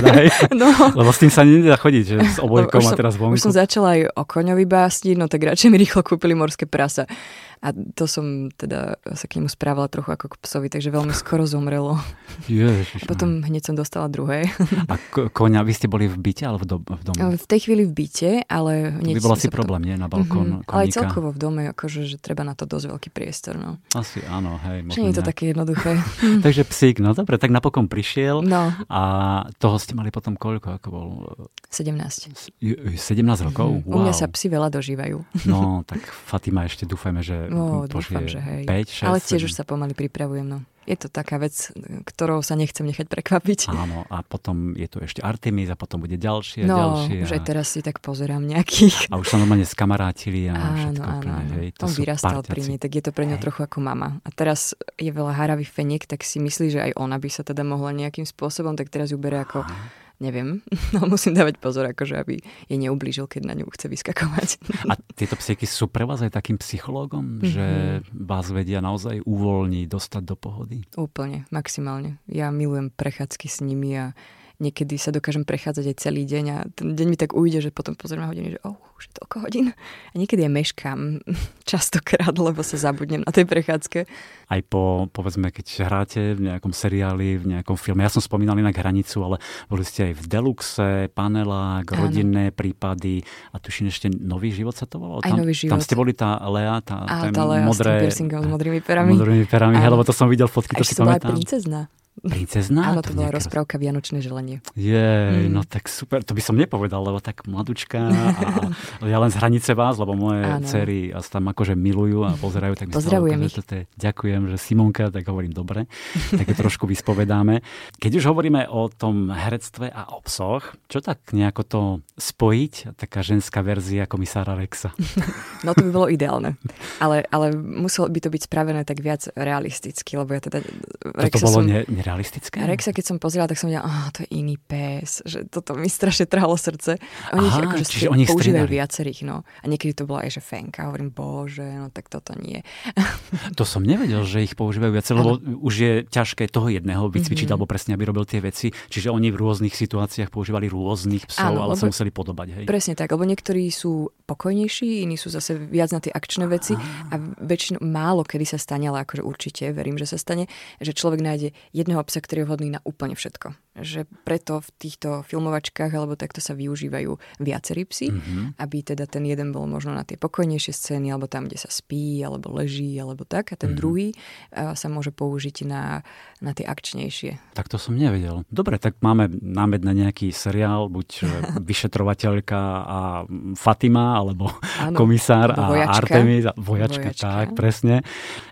No. Lebo s tým sa nedá chodiť, že s obojkom a teraz vonku. Už som začala aj o koňovi básniť, no tak radšej mi rýchlo kúpili morské prasa. A to som teda sa k nemu správala trochu ako k psovi, takže veľmi skoro zomrelo. Ježiš. Potom hneď som dostala druhé. A koňa, vy ste boli v byte alebo v, do, v dome? V tej chvíli v byte, ale hneď... To by bol asi problém, to... nie? Na balkón mm-hmm. Ale aj celkovo v dome, akože že treba na to dosť veľký priestor, no. Asi áno, hej. Že nie je to také jednoduché. Takže psík, no dobre, tak napokon prišiel no. A toho ste mali potom koľko, ako bol? sedemnásť. sedemnásť rokov? Mm-hmm. Wow. U mňa sa psi veľa dožívajú. No, tak Fatima ešte dúfajme, že No, dúfam, že hej. päť, šesť, ale tiež sedem. Už sa pomaly pripravujem, no. Je to taká vec, ktorou sa nechcem nechať prekvapiť. Áno, a potom je tu ešte Artemis a potom bude ďalšie a no, ďalšie. No, už a... aj teraz si tak pozerám nejakých. A už sa normálne skamarátili a áno, všetko. Áno, áno, áno. To on vyrastal parťaci. Pri nej, tak je to pre ňo trochu ako mama. A teraz je veľa háravý feniek, tak si myslí, že aj ona by sa teda mohla nejakým spôsobom, tak teraz ju berie ako... Neviem, no musím dávať pozor, akože aby jej neublížil, keď na ňu chce vyskakovať. A tieto psíky sú pre vás aj takým psychológom, mm-hmm. že vás vedia naozaj uvoľniť, dostať do pohody? Úplne, maximálne. Ja milujem prechádzky s nimi a niekedy sa dokážem prechádzať aj celý deň a ten deň mi tak ujde, že potom pozriem na hodiny, že oh, už je toľko hodín. A niekedy ja meškám častokrát, lebo sa zabudnem na tej prechádzke. Aj po, povedzme, keď hráte v nejakom seriáli, v nejakom filme. Ja som spomínal inak Hranicu, ale boli ste aj v Deluxe, Panelák, rodinné prípady a tuším ešte Nový život sa to volalo. Aj tam, Nový život. Tam ste boli tá Lea, tá, Á, tá Lea modré, s tým piercingom s modrými perami. Modrými perami, lebo to som videl fotky, to si pamätám. Princezna. Princezná? Áno, to, to bola nejaká... rozprávka Vianočné želanie. Jej, mm. no tak super, to by som nepovedal, lebo tak mladučka a ja len z Hranice vás, lebo moje Áno. dcery vás tam akože milujú a pozerajú. Tak Pozdravujem stalo, ich. Toto je, ďakujem, že Simonka, tak hovorím dobre, tak trošku vyspovedáme. Keď už hovoríme o tom herectve a o psoch, čo tak nejako to spojiť, taká ženská verzia komisára Rexa? No to by bolo ideálne, ale, ale muselo by to byť spravené tak viac realisticky, lebo ja teda Rexa som... Ne, ne realistické? Rexa, keď som pozrela, tak som vedela, oh, to je iný pes, že toto mi strašne trhalo srdce. Oni Aha, ich akože čiže stri- oni ich používajú viacerých, no. A niekedy to bola aj, že fenka, hovorím, bože, no tak toto nie. To som nevedel, že ich používajú viacerých, lebo už je ťažké toho jedného vycvičiť, mm-hmm. alebo presne, aby robil tie veci. Čiže oni v rôznych situáciách používali rôznych psov, áno, ale sa museli podobať, hej. Presne tak, lebo niektorí sú pokojnejší, iní sú zase viac na tie akčné veci a väčšinou málo kedy sa stane, ale akože určite, verím, že sa stane, že človek nájde jedného psa, ktorý je vhodný na úplne všetko. Že preto v týchto filmovačkách alebo takto sa využívajú viacerí psi, mm-hmm. aby teda ten jeden bol možno na tie pokojnejšie scény, alebo tam, kde sa spí, alebo leží, alebo tak. A ten mm-hmm. druhý a, sa môže použiť na, na tie akčnejšie. Tak to som nevedel. Dobre, tak máme námed na nejaký seriál, buď vyšetrovateľka a Fatima, alebo ano, komisár alebo vojačka, a Artemis. A vojačka, vojačka, tak, presne.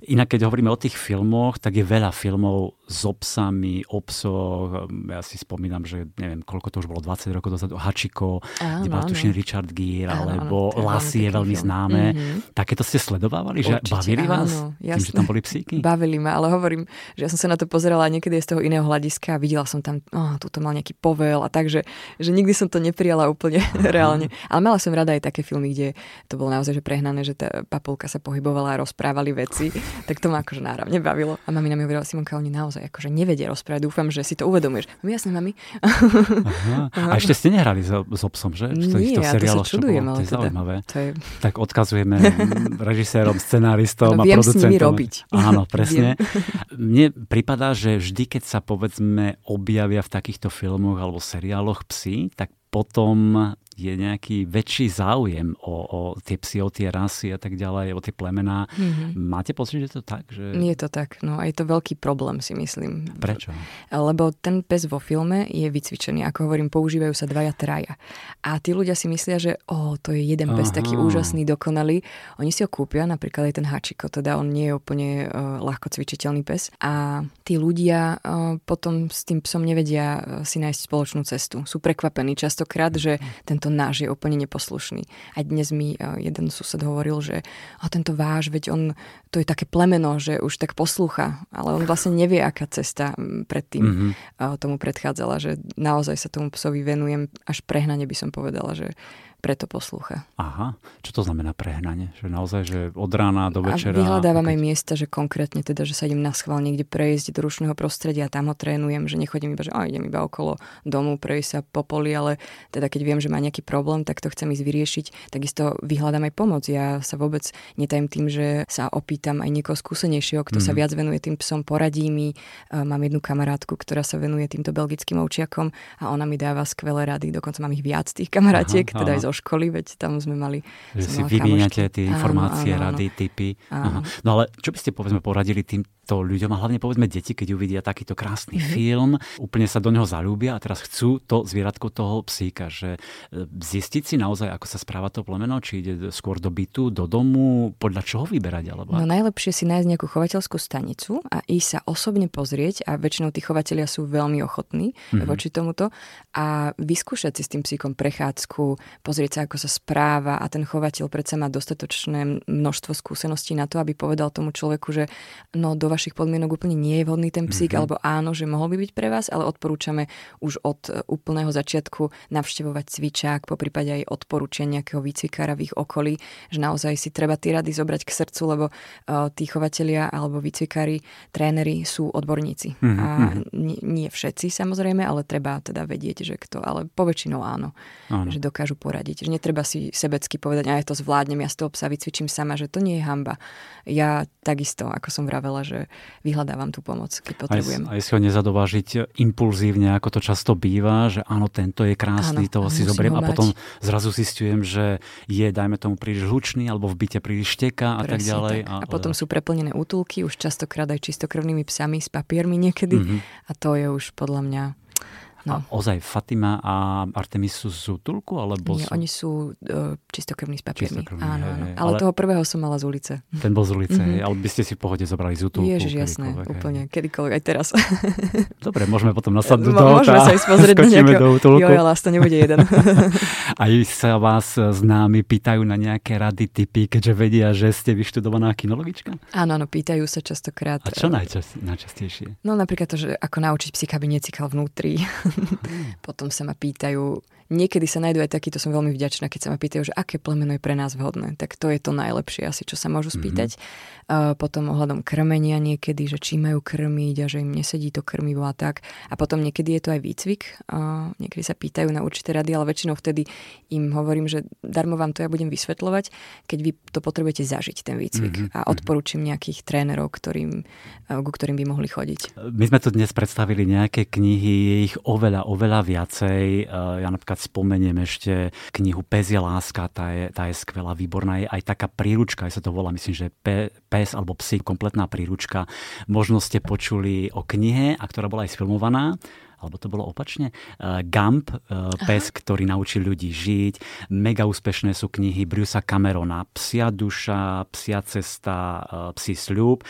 Inak, keď hovoríme o tých filmoch, tak je veľa filmov s obsami, o psoch. Ja si spomínam, že neviem, koľko to už bolo, dvadsať rokov dozadu, Hačiko, kde mal tuším Richard Gere, alebo Lassie je veľmi známe. Mm-hmm. Takéto ste sledovávali? Určite, že bavili áno, vás? Jasné. Tým, že tam boli psíky? Bavili ma, ale hovorím, že ja som sa na to pozerala niekedy z toho iného hľadiska a videla som tam, oh, tuto mal nejaký povel a tak, že, že nikdy som to neprijala úplne reálne. Ale mala som rada aj také filmy, kde to bolo naozaj že prehnané, že tá papulka sa pohybovala a rozprávali veci, tak to ma akože náravne bavilo. A mami nám hovorila, Simonka, oni naozaj akože nevedia rozprávať. Dúfam, že si to uvedomuješ. No jasne, mami. A ešte ste nehrali so, so psom, že? V nie, ja seriálo, to sa čudujem, ale teda. Zaujímavé. To je... Tak odkazujeme režisérom, scenáristom no, a producentom. Viem s nimi robiť. Áno, presne. Mne pripadá, že vždy, keď sa povedzme objavia v takýchto filmoch alebo seriáloch psi, tak potom je nejaký väčší záujem o, o tie psy, o tie rasy a tak ďalej, o tie plemená. Mm-hmm. Máte pocit, že je to tak? Že... Je to tak, no a je to veľký problém, si myslím. Prečo? Lebo ten pes vo filme je vycvičený. Ako hovorím, používajú sa dvaja, traja. A tí ľudia si myslia, že oh, to je jeden pes, aha, taký úžasný, dokonalý. Oni si ho kúpia, napríklad aj ten Hačiko, teda on nie je úplne uh, ľahko cvičiteľný pes. A tí ľudia uh, potom s tým psom nevedia uh, si nájsť spoločnú cestu. Sú prekvapení častokrát, že tento náš je úplne neposlušný. A dnes mi jeden sused hovoril, že a tento váš, veď on, to je také plemeno, že už tak poslúcha, ale on vlastne nevie, aká cesta predtým mm-hmm. tomu predchádzala, že naozaj sa tomu psovi venujem, až prehnane by som povedala, že preto poslúcha. Aha, čo to znamená prehnanie? Že naozaj, že od rána do večera... A vyhľadávam aj miesta, že konkrétne teda, že sa idem na schvál niekde prejsť do rušného prostredia a tam ho trénujem, že nechodím iba, že aj idem iba okolo domu, prejsť sa po poli, ale teda keď viem, že má nejaký problém, tak to chcem ísť vyriešiť. Takisto vyhľadám aj pomoc. Ja sa vôbec netajím tým, že sa opýtam aj niekoho skúsenejšieho, kto mm. sa viac venuje tým psom, poradí mi. Mám jednu kamarátku, ktorá sa venuje týmto belgickým ovčiakom a ona mi dáva skvelé rady. Dokonca mám ich viac tých kamarátiek, aha, teda aj zo školy, veď tam sme mali... Že si vymieňate tie informácie, áno, áno, rady, tipy. Áno. Aha. No ale čo by ste, povedzme, poradili týmto ľuďom a hlavne, povedzme, deti, keď uvidia takýto krásny mm-hmm. film, úplne sa do neho zalúbia a teraz chcú to zvieratko, toho psíka, že zistiť si naozaj, ako sa správa to plemeno, či ide skôr do bytu, do domu, podľa čoho vyberať? Alebo... No najlepšie si nájsť nejakú chovateľskú stanicu a ísť sa osobne pozrieť a väčšinou tí chovatelia sú veľmi ochotní mm-hmm. voči tomuto a vyskúšať si s tým psíkom prechádzku, pozrieť sa, ako sa správa a ten chovateľ predsa má dostatočné množstvo skúseností na to, aby povedal tomu človeku, že no do vašich podmienok úplne nie je vhodný ten psík, mm-hmm. alebo áno, že mohol by byť pre vás, ale odporúčame už od úplného začiatku navštevovať cvičák, poprípade aj odporúčania nejakého výcvikára v ich okolí, že naozaj si treba tie rady zobrať k srdcu, lebo uh, tí chovatelia alebo výcvikári, tréneri sú odborníci. Mm-hmm. A nie, nie všetci samozrejme, ale treba teda vedieť, že kto, ale poväčšinou áno, áno, že dokážu poradiť. Že netreba si sebecky povedať, a ja to zvládnem, ja z toho psa vycvičím sama, že to nie je hanba. Ja takisto, ako som vravela, že vyhľadávam tú pomoc, keď potrebujem. Aj, aj si ho nezadovážiť impulzívne, ako to často býva, že áno, tento je krásny, áno, toho si zoberiem a potom zrazu zistujem, že je, dajme tomu, príliš hlučný, alebo v byte príliš šteka a presne tak ďalej. Tak. A, a potom sú preplnené útulky, už častokrát aj čistokrvnými psami s papiermi niekedy mm-hmm. a to je už podľa mňa... No. A ozaj Fatima a Artemis sú z útulku? Alebo nie, sú... oni sú uh, čistokrvní s papiermi. Čistokrvní, áno, áno. Ale, ale toho prvého som mala z ulice. Ten bol z ulice, mm-hmm. ale by ste si v pohode zobrali z útulku. Ježiš, jasné, úplne, kedykoľvek, aj teraz. Dobre, môžeme potom nasadnúť do auta. Môžeme sa ísť pozrieť do nejakého, jo, ale to nebude jeden. Aj sa vás známi pýtajú na nejaké rady, tipy, keďže vedia, že ste vyštudovaná kinologička? Áno, áno, pýtajú sa častokrát. A čo najčast, najčastejšie? No napríklad to, že ako naučiť psíka, aby necikal vnútri. Potom sa ma pýtajú, niekedy sa nájdú aj takí, to som veľmi vďačná, keď sa ma pýtajú, že aké plemeno je pre nás vhodné, tak to je to najlepšie asi, čo sa môžu spýtať. Mm-hmm. Uh, potom ohľadom krmenia niekedy, že či majú krmiť a že im nesedí to krmivo a tak. A potom niekedy je to aj výcvik, uh, niekedy sa pýtajú na určité rady, ale väčšinou vtedy im hovorím, že darmo vám to ja budem vysvetľovať, keď vy to potrebujete zažiť, ten výcvik. Mm-hmm. A odporúčim nejakých trénerov, ktorým, uh, ku ktorým by mohli chodiť. My sme tu dnes predstavili nejaké knihy, je ich oveľa, oveľa viacej. Uh, ja napríklad spomeniem ešte knihu Pes je láska, tá je, tá je skvelá, výborná. Je aj taká príručka, aj sa to volá, myslím, že pe, Pes alebo psi, kompletná príručka. Možno ste počuli o knihe, a ktorá bola aj sfilmovaná, alebo to bolo opačne, uh, Gump, uh, pes, ktorý naučil ľudí žiť. Mega úspešné sú knihy Brucea Camerona, Psia duša, Psia cesta, uh, Psí sľub.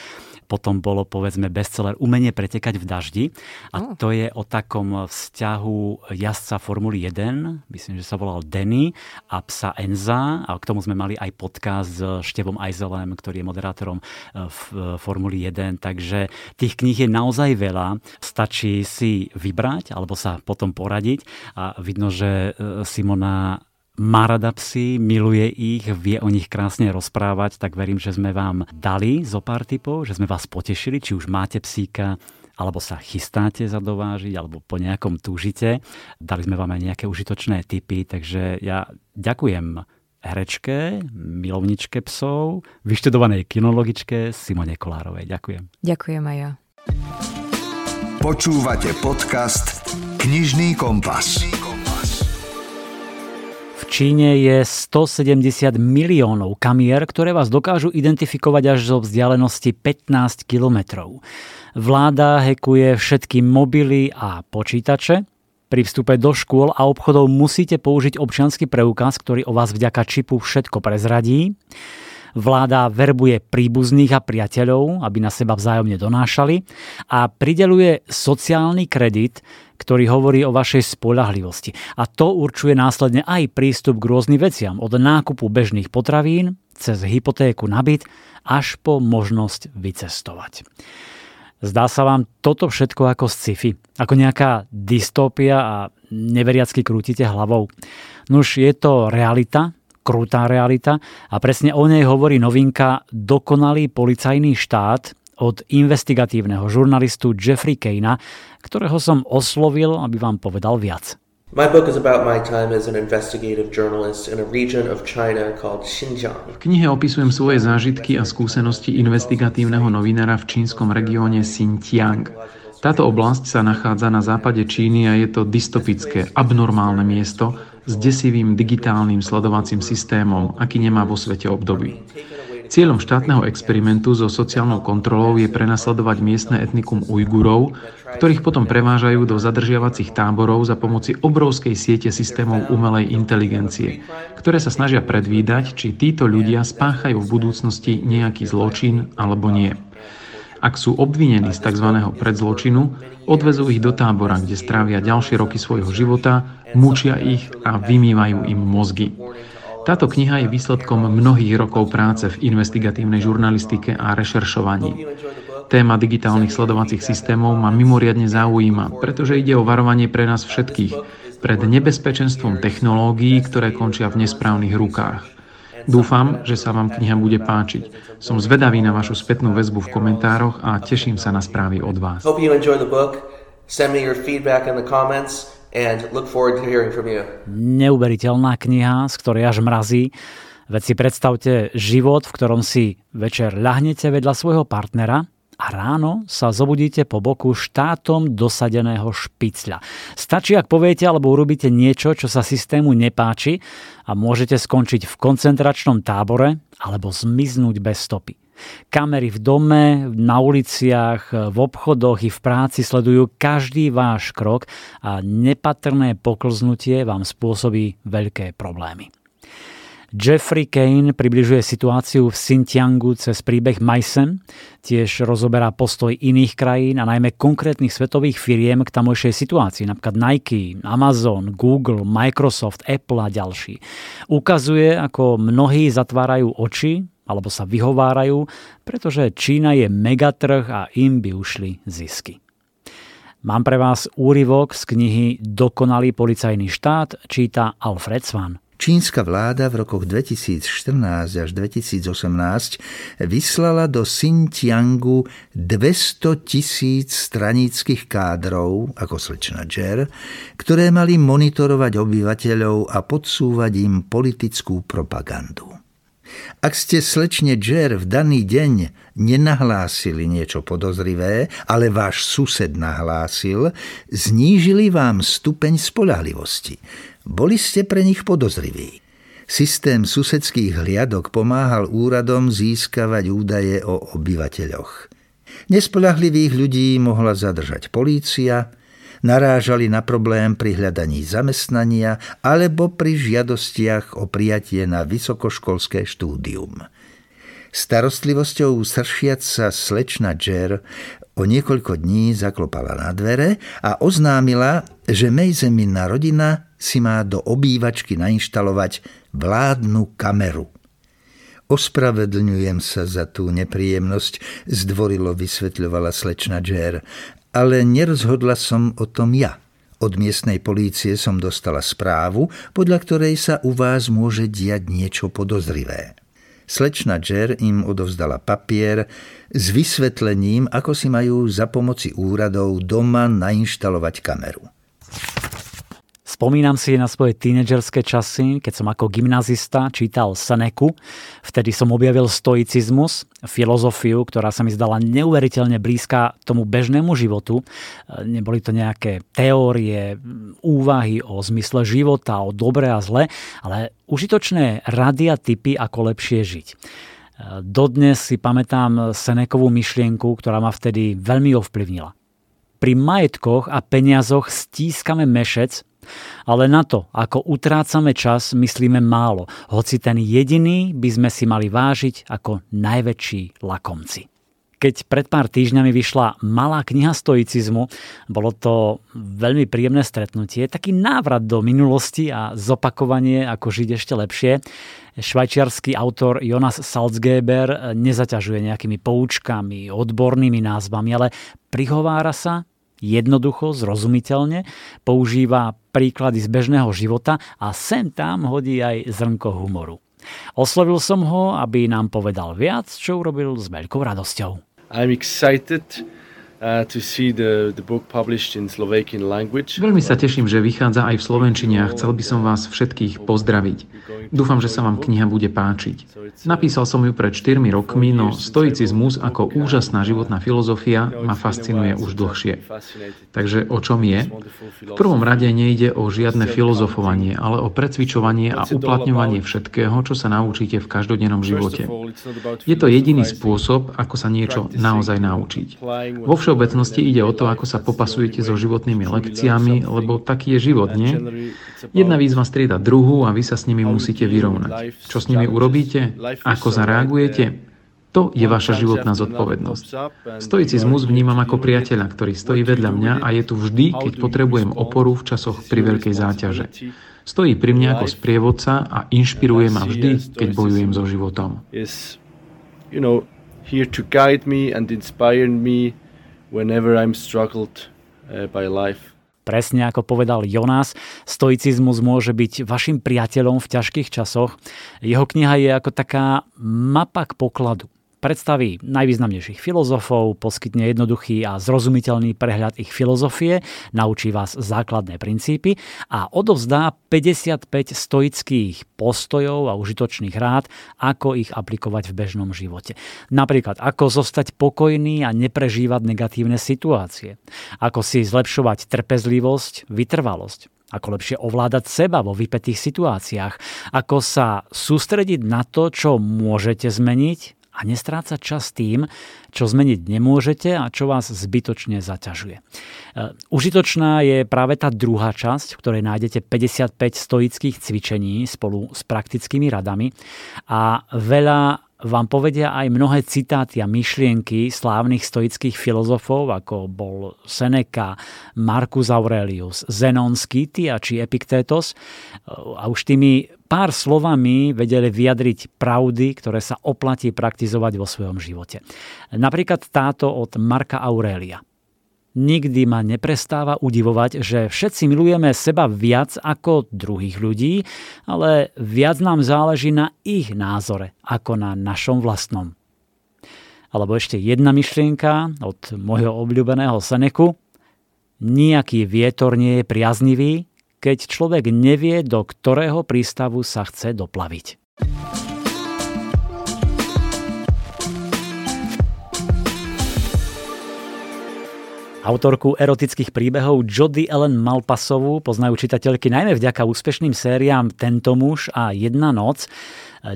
Potom bolo, povedzme, bestseller Umenie pretekať v daždi. A to je o takom vzťahu jazdca Formuly jeden, myslím, že sa volal Danny, a psa Enza. A k tomu sme mali aj podcast s Števom Ajzelem, ktorý je moderátorom uh, v, uh, Formuly jeden. Takže tých kníh je naozaj veľa. Stačí si vybrať brať, alebo sa potom poradiť. A vidno, že Simona má rada psy, miluje ich, vie o nich krásne rozprávať, tak verím, že sme vám dali zo pár tipov, že sme vás potešili, či už máte psíka, alebo sa chystáte zadovážiť, alebo po nejakom túžite. Dali sme vám aj nejaké užitočné tipy, takže ja ďakujem herečke, milovničke psov, vyštudovanej kinologičke Simone Kolárovej. Ďakujem. Ďakujem aj ja. Počúvate podcast Knižný kompas. V Číne je stosedemdesiat miliónov kamier, ktoré vás dokážu identifikovať až zo vzdialenosti pätnásť kilometrov. Vláda hackuje všetky mobily a počítače. Pri vstupe do škôl a obchodov musíte použiť občiansky preukaz, ktorý o vás vďaka čipu všetko prezradí. Vláda verbuje príbuzných a priateľov, aby na seba vzájomne donášali, a prideľuje sociálny kredit, ktorý hovorí o vašej spoľahlivosti. A to určuje následne aj prístup k rôznym veciam, od nákupu bežných potravín cez hypotéku na byt až po možnosť vycestovať. Zdá sa vám toto všetko ako sci-fi, ako nejaká dystopia a neveriacky krútite hlavou? Nuž, je to realita, krutá realita, a presne o nej hovorí novinka Dokonalý policajný štát od investigatívneho žurnalistu Jeffrey Caina, ktorého som oslovil, aby vám povedal viac. My book is about my time as an investigative journalist in a region of China called Xinjiang. V knihe opisujem svoje zážitky a skúsenosti investigatívneho novinára v čínskom regióne Xinjiang. Táto oblasť sa nachádza na západe Číny a je to dystopické, abnormálne miesto s desivým digitálnym sledovacím systémom, aký nemá vo svete obdoby. Cieľom štátneho experimentu so sociálnou kontrolou je prenasledovať miestne etnikum Ujgurov, ktorých potom prevážajú do zadržiavacích táborov za pomoci obrovskej siete systémov umelej inteligencie, ktoré sa snažia predvídať, či títo ľudia spáchajú v budúcnosti nejaký zločin alebo nie. Ak sú obvinení z tzv. Predzločinu, odvezú ich do tábora, kde strávia ďalšie roky svojho života, mučia ich a vymývajú im mozgy. Táto kniha je výsledkom mnohých rokov práce v investigatívnej žurnalistike a rešeršovaní. Téma digitálnych sledovacích systémov ma mimoriadne zaujíma, pretože ide o varovanie pre nás všetkých pred nebezpečenstvom technológií, ktoré končia v nesprávnych rukách. Dúfam, že sa vám kniha bude páčiť. Som zvedavý na vašu spätnú väzbu v komentároch a teším sa na správy od vás. And look forward to hearing from you. Neuveriteľná kniha, z ktorej až mrazí. Veď si predstavte život, v ktorom si večer ľahnete vedľa svojho partnera a ráno sa zobudíte po boku štátom dosadeného špicľa. Stačí, ak poviete alebo urobíte niečo, čo sa systému nepáči, a môžete skončiť v koncentračnom tábore alebo zmiznúť bez stopy. Kamery v dome, na uliciach, v obchodoch i v práci sledujú každý váš krok a nepatrné poklznutie vám spôsobí veľké problémy. Jeffrey Cain približuje situáciu v Xinjiangu cez príbeh Majsem, tiež rozoberá postoj iných krajín a najmä konkrétnych svetových firiem k tamojšej situácii, napríklad Nike, Amazon, Google, Microsoft, Apple a ďalší. Ukazuje, ako mnohí zatvárajú oči alebo sa vyhovárajú, pretože Čína je megatrh a im by ušli zisky. Mám pre vás úryvok z knihy Dokonalý policajný štát, číta Alfred Swan. Čínska vláda v rokoch dvetisícštrnásť až dvetisícosemnásť vyslala do Xinjiangu dvestotisíc straníckych kádrov, ako slečna Jer, ktoré mali monitorovať obyvateľov a podsúvať im politickú propagandu. Ak ste slečne Jer v daný deň nenahlásili niečo podozrivé, ale váš sused nahlásil, znížili vám stupeň spoľahlivosti. Boli ste pre nich podozriví. Systém susedských hliadok pomáhal úradom získavať údaje o obyvateľoch. Nespoľahlivých ľudí mohla zadržať polícia, narážali na problém pri hľadaní zamestnania alebo pri žiadostiach o prijatie na vysokoškolské štúdium. Starostlivosťou sršiac sa slečna Jer o niekoľko dní zaklopala na dvere a oznámila, že Mejzeminná rodina si má do obývačky nainštalovať vládnu kameru. Ospravedlňujem sa za tú nepríjemnosť, zdvorilo vysvetľovala slečna Jer, ale nerozhodla som o tom ja. Od miestnej polície som dostala správu, podľa ktorej sa u vás môže diať niečo podozrivé. Slečna Jer im odovzdala papier s vysvetlením, ako si majú za pomoci úradov doma nainštalovať kameru. Spomínam si na svoje tínedžerské časy, keď som ako gymnazista čítal Seneku. Vtedy som objavil stoicizmus, filozofiu, ktorá sa mi zdala neuveriteľne blízka tomu bežnému životu. Neboli to nejaké teórie, úvahy o zmysle života, o dobre a zle, ale užitočné rady a tipy, ako lepšie žiť. Dodnes si pamätám Senekovú myšlienku, ktorá ma vtedy veľmi ovplyvnila. Pri majetkoch a peniazoch stískame mešec, ale na to, ako utrácame čas, myslíme málo, hoci ten jediný by sme si mali vážiť ako najväčší lakomci. Keď pred pár týždňami vyšla malá kniha stoicizmu, bolo to veľmi príjemné stretnutie, taký návrat do minulosti a zopakovanie, ako žiť ešte lepšie. Švajčiarsky autor Jonas Salzgeber nezaťažuje nejakými poučkami, odbornými názvami, ale prihovára sa jednoducho, zrozumiteľne, používa príklady z bežného života a sem tam hodí aj zrnko humoru. Oslovil som ho, aby nám povedal viac, čo urobil s veľkou radosťou. I'm excited to see the, the book published in Slovakian language. Veľmi sa teším, že vychádza aj v slovenčine a chcel by som vás všetkých pozdraviť. Dúfam, že sa vám kniha bude páčiť. Napísal som ju pred štyrmi rokmi, no stoicizmus ako úžasná životná filozofia ma fascinuje už dlhšie. Takže o čom je? V prvom rade nejde o žiadne filozofovanie, ale o precvičovanie a uplatňovanie všetkého, čo sa naučíte v každodennom živote. Je to jediný spôsob, ako sa niečo naozaj naučiť. Vo V všeobecnosti ide o to, ako sa popasujete so životnými lekciami, lebo taký je život, nie? Jedna výzva strieda druhú a vy sa s nimi musíte vyrovnať. Čo s nimi urobíte? Ako zareagujete? To je vaša životná zodpovednosť. Stoicizmus vnímam ako priateľa, ktorý stojí vedľa mňa a je tu vždy, keď potrebujem oporu v časoch pri veľkej záťaže. Stojí pri mne ako sprievodca a inšpiruje ma vždy, keď bojujem so životom. Whenever I'm struggled by life. Presne ako povedal Jonas, stoicizmus môže byť vašim priateľom v ťažkých časoch. Jeho kniha je ako taká mapa k pokladu. Predstaví najvýznamnejších filozofov, poskytne jednoduchý a zrozumiteľný prehľad ich filozofie, naučí vás základné princípy a odovzdá päťdesiatpäť stoických postojov a užitočných rád, ako ich aplikovať v bežnom živote. Napríklad, ako zostať pokojný a neprežívať negatívne situácie, ako si zlepšovať trpezlivosť, vytrvalosť, ako lepšie ovládať seba vo vypätých situáciách, ako sa sústrediť na to, čo môžete zmeniť, a nestrácať čas tým, čo zmeniť nemôžete a čo vás zbytočne zaťažuje. Užitočná je práve tá druhá časť, v ktorej nájdete päťdesiatpäť stoických cvičení spolu s praktickými radami a veľa vám povedia aj mnohé citáty a myšlienky slávnych stoických filozofov, ako bol Seneca, Marcus Aurelius, Zenon z Kýty či Epiktétos. A už tými pár slovami vedeli vyjadriť pravdy, ktoré sa oplatí praktizovať vo svojom živote. Napríklad táto od Marca Aurelia. Nikdy ma neprestáva udivovať, že všetci milujeme seba viac ako druhých ľudí, ale viac nám záleží na ich názore ako na našom vlastnom. Alebo ešte jedna myšlienka od môjho obľúbeného Seneku. Nijaký vietor nie je priaznivý, keď človek nevie, do ktorého prístavu sa chce doplaviť. Autorku erotických príbehov Jody Ellen Malpasovú poznajú čitatelky najmä vďaka úspešným sériám Tento muž a Jedna noc.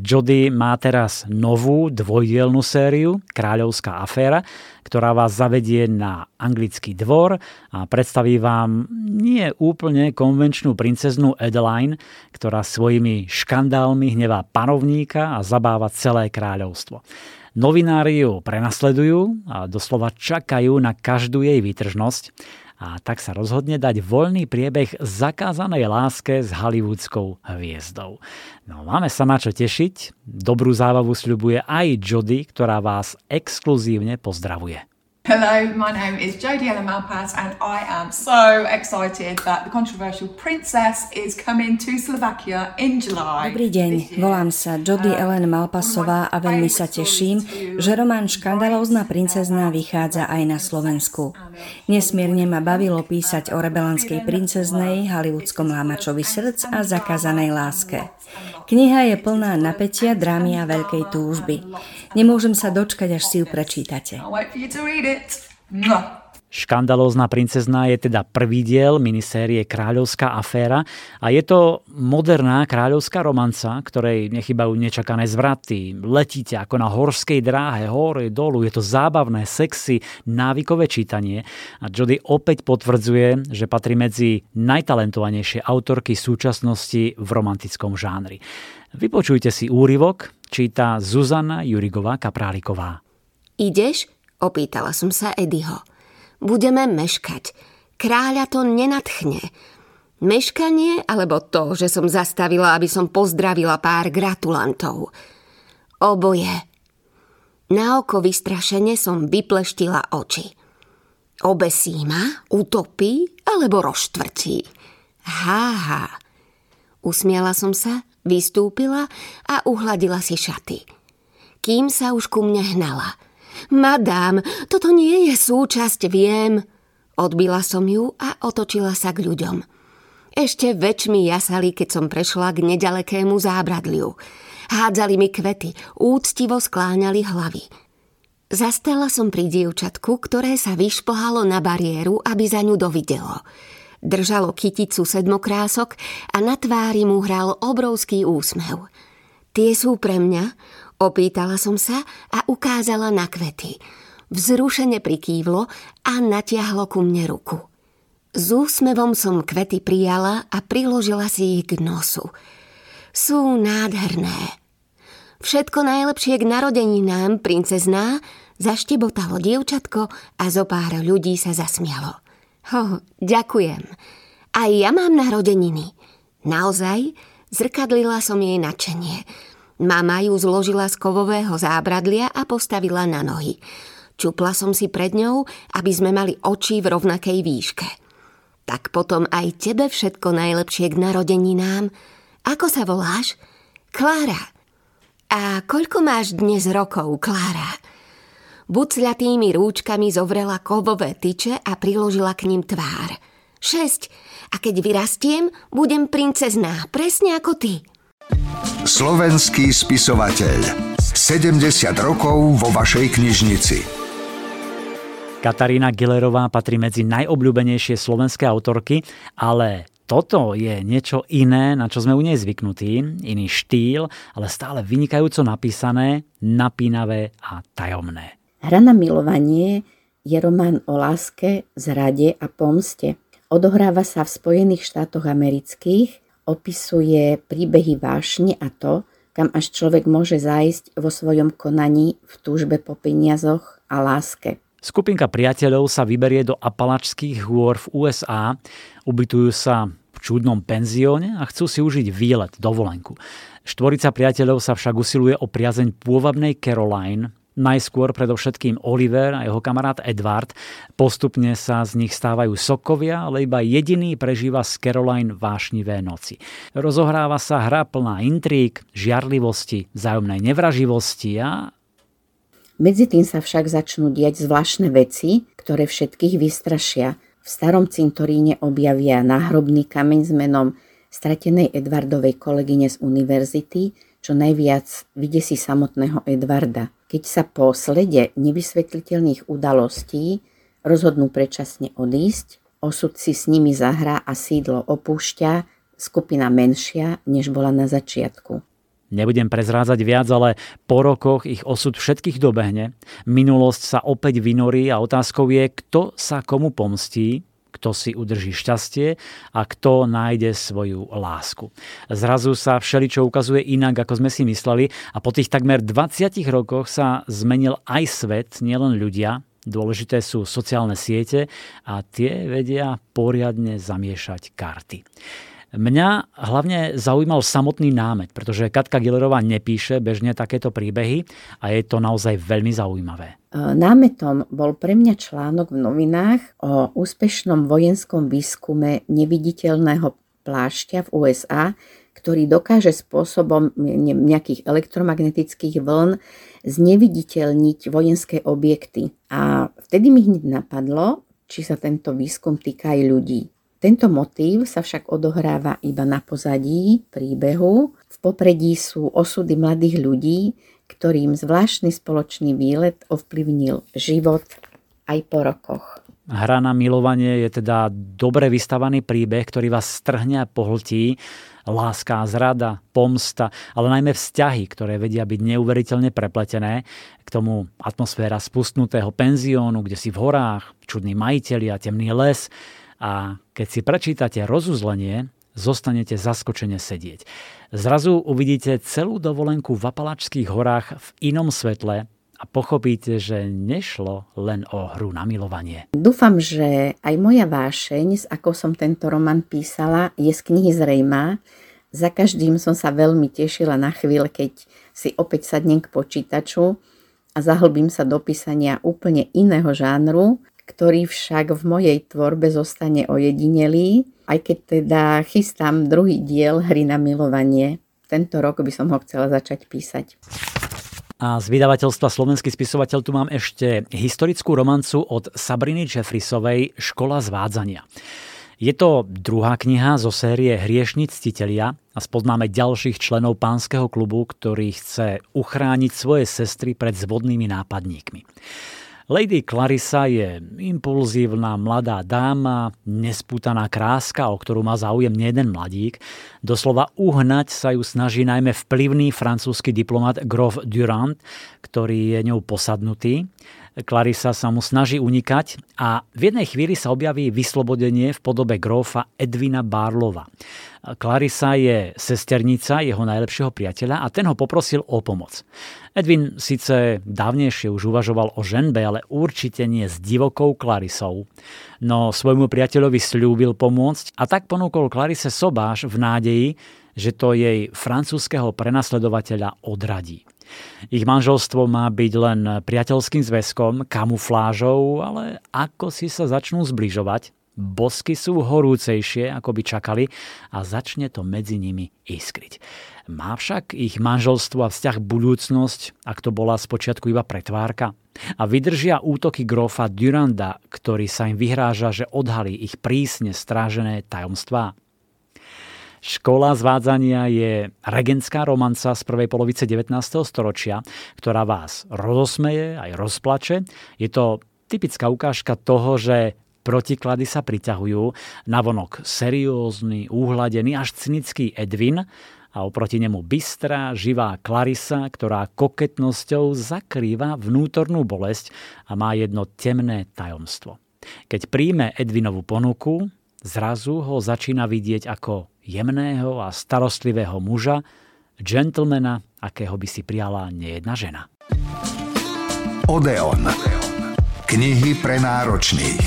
Jody má teraz novú dvojdielnú sériu Kráľovská aféra, ktorá vás zavedie na anglický dvor a predstaví vám nie úplne konvenčnú princeznú Adeline, ktorá svojimi škandálmi hnevá panovníka a zabáva celé kráľovstvo. Novinári ju prenasledujú a doslova čakajú na každú jej výtržnosť a tak sa rozhodne dať voľný priebeh zakázanej láske s hollywoodskou hviezdou. No máme sa na čo tešiť, dobrú zábavu sľubuje aj Jody, ktorá vás exkluzívne pozdravuje. Hello, my name is Jodie Ellen Malpass and I am so excited that the controversial princess is coming to Slovakia in July. Dobrý deň, volám sa Jodie Ellen Malpassová a veľmi sa teším, že román Škandalózna princezná vychádza aj na Slovensku. Nesmierne ma bavilo písať o rebelanskej princeznej, hollywoodskom lámačovi srdc a zakázanej láske. Kniha je plná napätia, drámy a veľkej túžby. Nemôžem sa dočkať, až si ju prečítate. Škandalózna princezná je teda prvý diel minisérie Kráľovská aféra a je to moderná kráľovská romanca, ktorej nechybajú nečakané zvraty. Letíte ako na horskej dráhe, hore, dolu, je to zábavné, sexy, návykové čítanie. A Jodie opäť potvrdzuje, že patrí medzi najtalentovanejšie autorky súčasnosti v romantickom žánri. Vypočujte si úryvok, číta Zuzana Jurigová Kapráliková. Ideš? Opýtala som sa Edyho. Budeme meškať. Kráľa to nenadchne. Meškanie alebo to, že som zastavila, aby som pozdravila pár gratulantov? Oboje. Na oko vystrašene som vypleštila oči. Obesí ma, utopí alebo roštvrtí? Háha. Usmiala som sa, vystúpila a uhladila si šaty. Kým sa už ku mne hnala? Madám, toto nie je súčasť, viem. Odbila som ju a otočila sa k ľuďom. Ešte väčšmi jasali, keď som prešla k nedalekému zábradliu. Hádzali mi kvety, úctivo skláňali hlavy. Zastala som pri dievčatku, ktoré sa vyšplhalo na bariéru, aby za ňu dovidelo. Držalo kyticu sedmokrások a na tvári mu hral obrovský úsmev. Tie sú pre mňa? Opýtala som sa a ukázala na kvety. Vzrušene prikývlo a natiahlo ku mne ruku. S úsmevom som kvety prijala a priložila si ich k nosu. Sú nádherné. Všetko najlepšie k narodeninám, princezná, zaštebotalo dievčatko a zo pár ľudí sa zasmialo. Ho, ďakujem. Aj ja mám narodeniny. Naozaj? Zrkadlila som jej nadšenie. Mama ju zložila z kovového zábradlia a postavila na nohy. Čupla som si pred ňou, aby sme mali oči v rovnakej výške. Tak potom aj tebe všetko najlepšie k narodeninám. Ako sa voláš? Klára. A koľko máš dnes rokov, Klára? Bucľatými rúčkami zovrela kovové tyče a priložila k nim tvár. Šesť. A keď vyrastiem, budem princezná, presne ako ty. Slovenský spisovateľ. sedemdesiat rokov vo vašej knižnici. Katarína Gillerová patrí medzi najobľúbenejšie slovenské autorky, ale toto je niečo iné, na čo sme u nej zvyknutí. Iný štýl, ale stále vynikajúco napísané, napínavé a tajomné. Hra na milovanie je román o láske, zrade a pomste. Odohráva sa v Spojených štátoch amerických. Opisuje príbehy vášne a to, kam až človek môže zájsť vo svojom konaní v túžbe po peniazoch a láske. Skupinka priateľov sa vyberie do Apalačských hôr v U S A, ubytujú sa v čudnom penzióne a chcú si užiť výlet, dovolenku. Štvorica priateľov sa však usiluje o priazeň pôvabnej Caroline, najskôr predovšetkým Oliver a jeho kamarát Edward. Postupne sa z nich stávajú sokovia, ale iba jediný prežíva s Caroline vášnivé noci. Rozohráva sa hra plná intrík, žiarlivosti, vzájomnej nevraživosti a... Medzi tým sa však začnú diať zvláštne veci, ktoré všetkých vystrašia. V starom cintoríne objavia náhrobný kameň s menom stratenej Edwardovej kolegyne z univerzity, čo najviac vydesí samotného Edwarda. Keď sa po slede nevysvetliteľných udalostí rozhodnú predčasne odísť, osud si s nimi zahrá a sídlo opúšťa skupina menšia, než bola na začiatku. Nebudem prezrádzať viac, ale po rokoch ich osud všetkých dobehne. Minulosť sa opäť vynorí a otázkou je, kto sa komu pomstí, kto si udrží šťastie a kto nájde svoju lásku. Zrazu sa všeličo ukazuje inak, ako sme si mysleli, a po tých takmer dvadsiatich rokoch sa zmenil aj svet, nielen ľudia. Dôležité sú sociálne siete a tie vedia poriadne zamiešať karty. Mňa hlavne zaujímal samotný námet, pretože Katka Gillerová nepíše bežne takéto príbehy a je to naozaj veľmi zaujímavé. Námetom bol pre mňa článok v novinách o úspešnom vojenskom výskume neviditeľného plášťa v U S A, ktorý dokáže spôsobom nejakých elektromagnetických vln zneviditeľniť vojenské objekty. A vtedy mi hneď napadlo, či sa tento výskum týka aj ľudí. Tento motív sa však odohráva iba na pozadí príbehu. V popredí sú osudy mladých ľudí, ktorým zvláštny spoločný výlet ovplyvnil život aj po rokoch. Hra na milovanie je teda dobre vystavaný príbeh, ktorý vás strhne a pohltí. Láska, zrada, pomsta, ale najmä vzťahy, ktoré vedia byť neuveriteľne prepletené. K tomu atmosféra spustnutého penziónu, kde si v horách, čudní majitelia, temný les. A keď si prečítate rozuzlenie, zostanete zaskočene sedieť. Zrazu uvidíte celú dovolenku v Apalačských horách v inom svetle a pochopíte, že nešlo len o hru na milovanie. Dúfam, že aj moja vášeň, ako som tento román písala, je z knihy zrejmá. Za každým som sa veľmi tešila na chvíľ, keď si opäť sadnem k počítaču a zahlbím sa do písania úplne iného žánru, ktorý však v mojej tvorbe zostane ojedinelý, aj keď teda chystám druhý diel Hry na milovanie. Tento rok by som ho chcela začať písať. A z vydavateľstva Slovenský spisovateľ tu mám ešte historickú romancu od Sabriny Jeffreysovej Škola zvádzania. Je to druhá kniha zo série Hriešni ctitelia a spoznáme ďalších členov pánskeho klubu, ktorý chce uchrániť svoje sestry pred zvodnými nápadníkmi. Lady Clarissa je impulzívna mladá dáma, nespútaná kráska, o ktorú má záujem nejeden mladík. Doslova uhnať sa ju snaží najmä vplyvný francúzsky diplomat Grof Durand, ktorý je ňou posadnutý. Clarissa sa mu snaží unikať a v jednej chvíli sa objaví vyslobodenie v podobe grófa Edwina Barlowa. Clarissa je sesternica jeho najlepšieho priateľa a ten ho poprosil o pomoc. Edwin síce dávnejšie už uvažoval o ženbe, ale určite nie s divokou Clarissou. No svojmu priateľovi sľúbil pomôcť a tak ponúkol Clarisse sobáš v nádeji, že to jej francúzskeho prenasledovateľa odradí. Ich manželstvo má byť len priateľským zväzkom, kamuflážou, ale ako si sa začnú zbližovať, bosky sú horúcejšie, ako by čakali, a začne to medzi nimi iskriť. Má však ich manželstvo a vzťah budúcnosť, ak to bola spočiatku iba pretvárka? A vydržia útoky grófa Duranda, ktorý sa im vyhráža, že odhalí ich prísne strážené tajomstvá. Škola zvádzania je regentská romanca z prvej polovice devätnásteho storočia, ktorá vás rozosmeje aj rozplače. Je to typická ukážka toho, že protiklady sa priťahujú. Navonok seriózny, uhladený, až cynický Edwin a oproti nemu bystrá, živá Clarissa, ktorá koketnosťou zakrýva vnútornú bolesť a má jedno temné tajomstvo. Keď príjme Edwinovú ponuku, zrazu ho začína vidieť ako jemného a starostlivého muža, gentlemana, akého by si prijala nejedna žena. Odeon. Knihy pre náročných.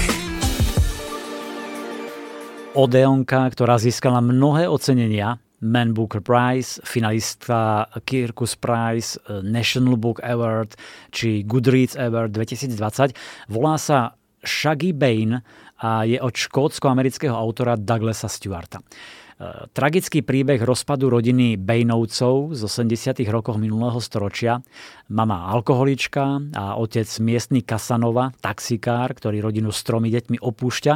Odeonka, ktorá získala mnohé ocenenia, Man Booker Prize, finalistka Kirkus Prize, National Book Award či Goodreads Award dvetisícdvadsať, volá sa Shuggie Bain a je od škótsko-amerického autora Douglasa Stewarta. Tragický príbeh rozpadu rodiny Bainovcov z osemdesiatych rokov minulého storočia. Mama alkoholička a otec miestny Casanova, taxikár, ktorý rodinu s tromi deťmi opúšťa.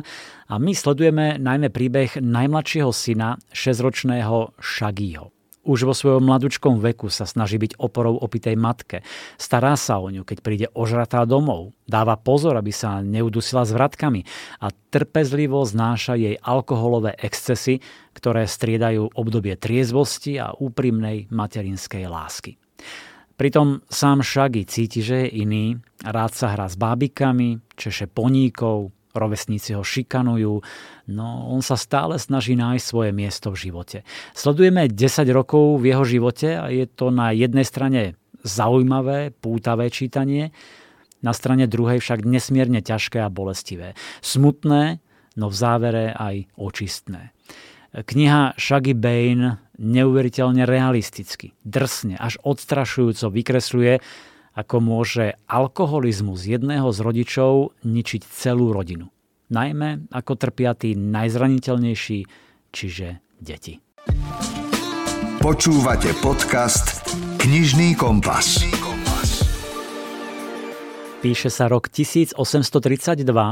A my sledujeme najmä príbeh najmladšieho syna, šesťročného Shuggieho. Už vo svojom mladučkom veku sa snaží byť oporou opitej matke. Stará sa o ňu, keď príde ožratá domov. Dáva pozor, aby sa neudusila s vratkami a trpezlivo znáša jej alkoholové excesy, ktoré striedajú obdobie triezvosti a úprimnej materinskej lásky. Pritom sám Shuggie cíti, že je iný. Rád sa hrá s bábikami, češe poníkov, rovesníci ho šikanujú, no on sa stále snaží nájsť svoje miesto v živote. Sledujeme desať rokov v jeho živote a je to na jednej strane zaujímavé, pútavé čítanie, na strane druhej však nesmierne ťažké a bolestivé. Smutné, no v závere aj očistné. Kniha Shuggie Bain neuveriteľne realisticky, drsne, až odstrašujúco vykresľuje, ako môže alkoholizmus jedného z rodičov ničiť celú rodinu. Najmä ako trpia tí najzraniteľnejší, čiže deti. Počúvate podcast Knižný kompas. Píše sa rok tisíc osemsto tridsaťdva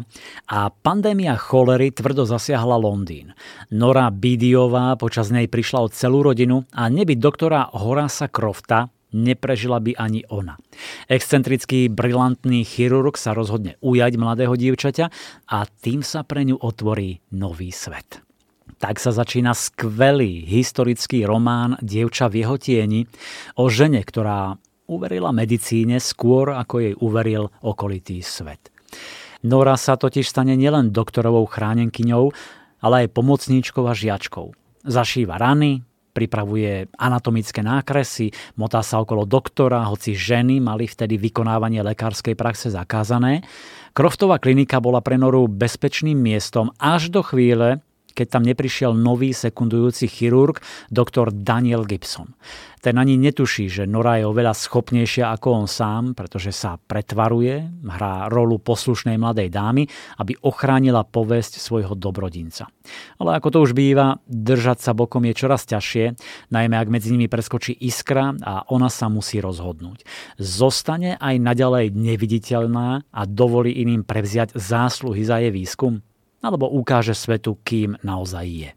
a pandémia cholery tvrdo zasiahla Londýn. Nora Beediová počas nej prišla o celú rodinu a nebyť doktora Horása Crofta neprežila by ani ona. Excentrický, brilantný chirurg sa rozhodne ujať mladého dievčaťa a tým sa pre ňu otvorí nový svet. Tak sa začína skvelý historický román Dievča v jeho tieni o žene, ktorá uverila medicíne skôr, ako jej uveril okolitý svet. Nora sa totiž stane nielen doktorovou chránenkyňou, ale aj pomocníčkou a žiačkou. Zašíva rany, pripravuje anatomické nákresy, motá sa okolo doktora, hoci ženy mali vtedy vykonávanie lekárskej praxe zakázané. Croftová klinika bola pre Noru bezpečným miestom až do chvíle, keď tam neprišiel nový sekundujúci chirurg, doktor Daniel Gibson. Ten ani netuší, že Nora je oveľa schopnejšia ako on sám, pretože sa pretvaruje, hrá rolu poslušnej mladej dámy, aby ochránila povesť svojho dobrodinca. Ale ako to už býva, držať sa bokom je čoraz ťažšie, najmä ak medzi nimi preskočí iskra a ona sa musí rozhodnúť. Zostane aj naďalej neviditeľná a dovolí iným prevziať zásluhy za jej výskum? Alebo ukáže svetu, kým naozaj je.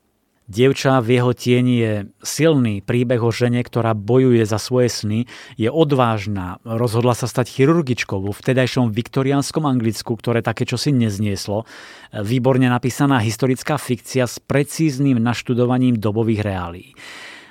Dievča v jeho tieni je silný príbeh o žene, ktorá bojuje za svoje sny, je odvážna, rozhodla sa stať chirurgičkou vo vtedajšom viktoriánskom Anglicku, ktoré také čosi neznieslo. Výborne napísaná historická fikcia s precízným naštudovaním dobových reálií.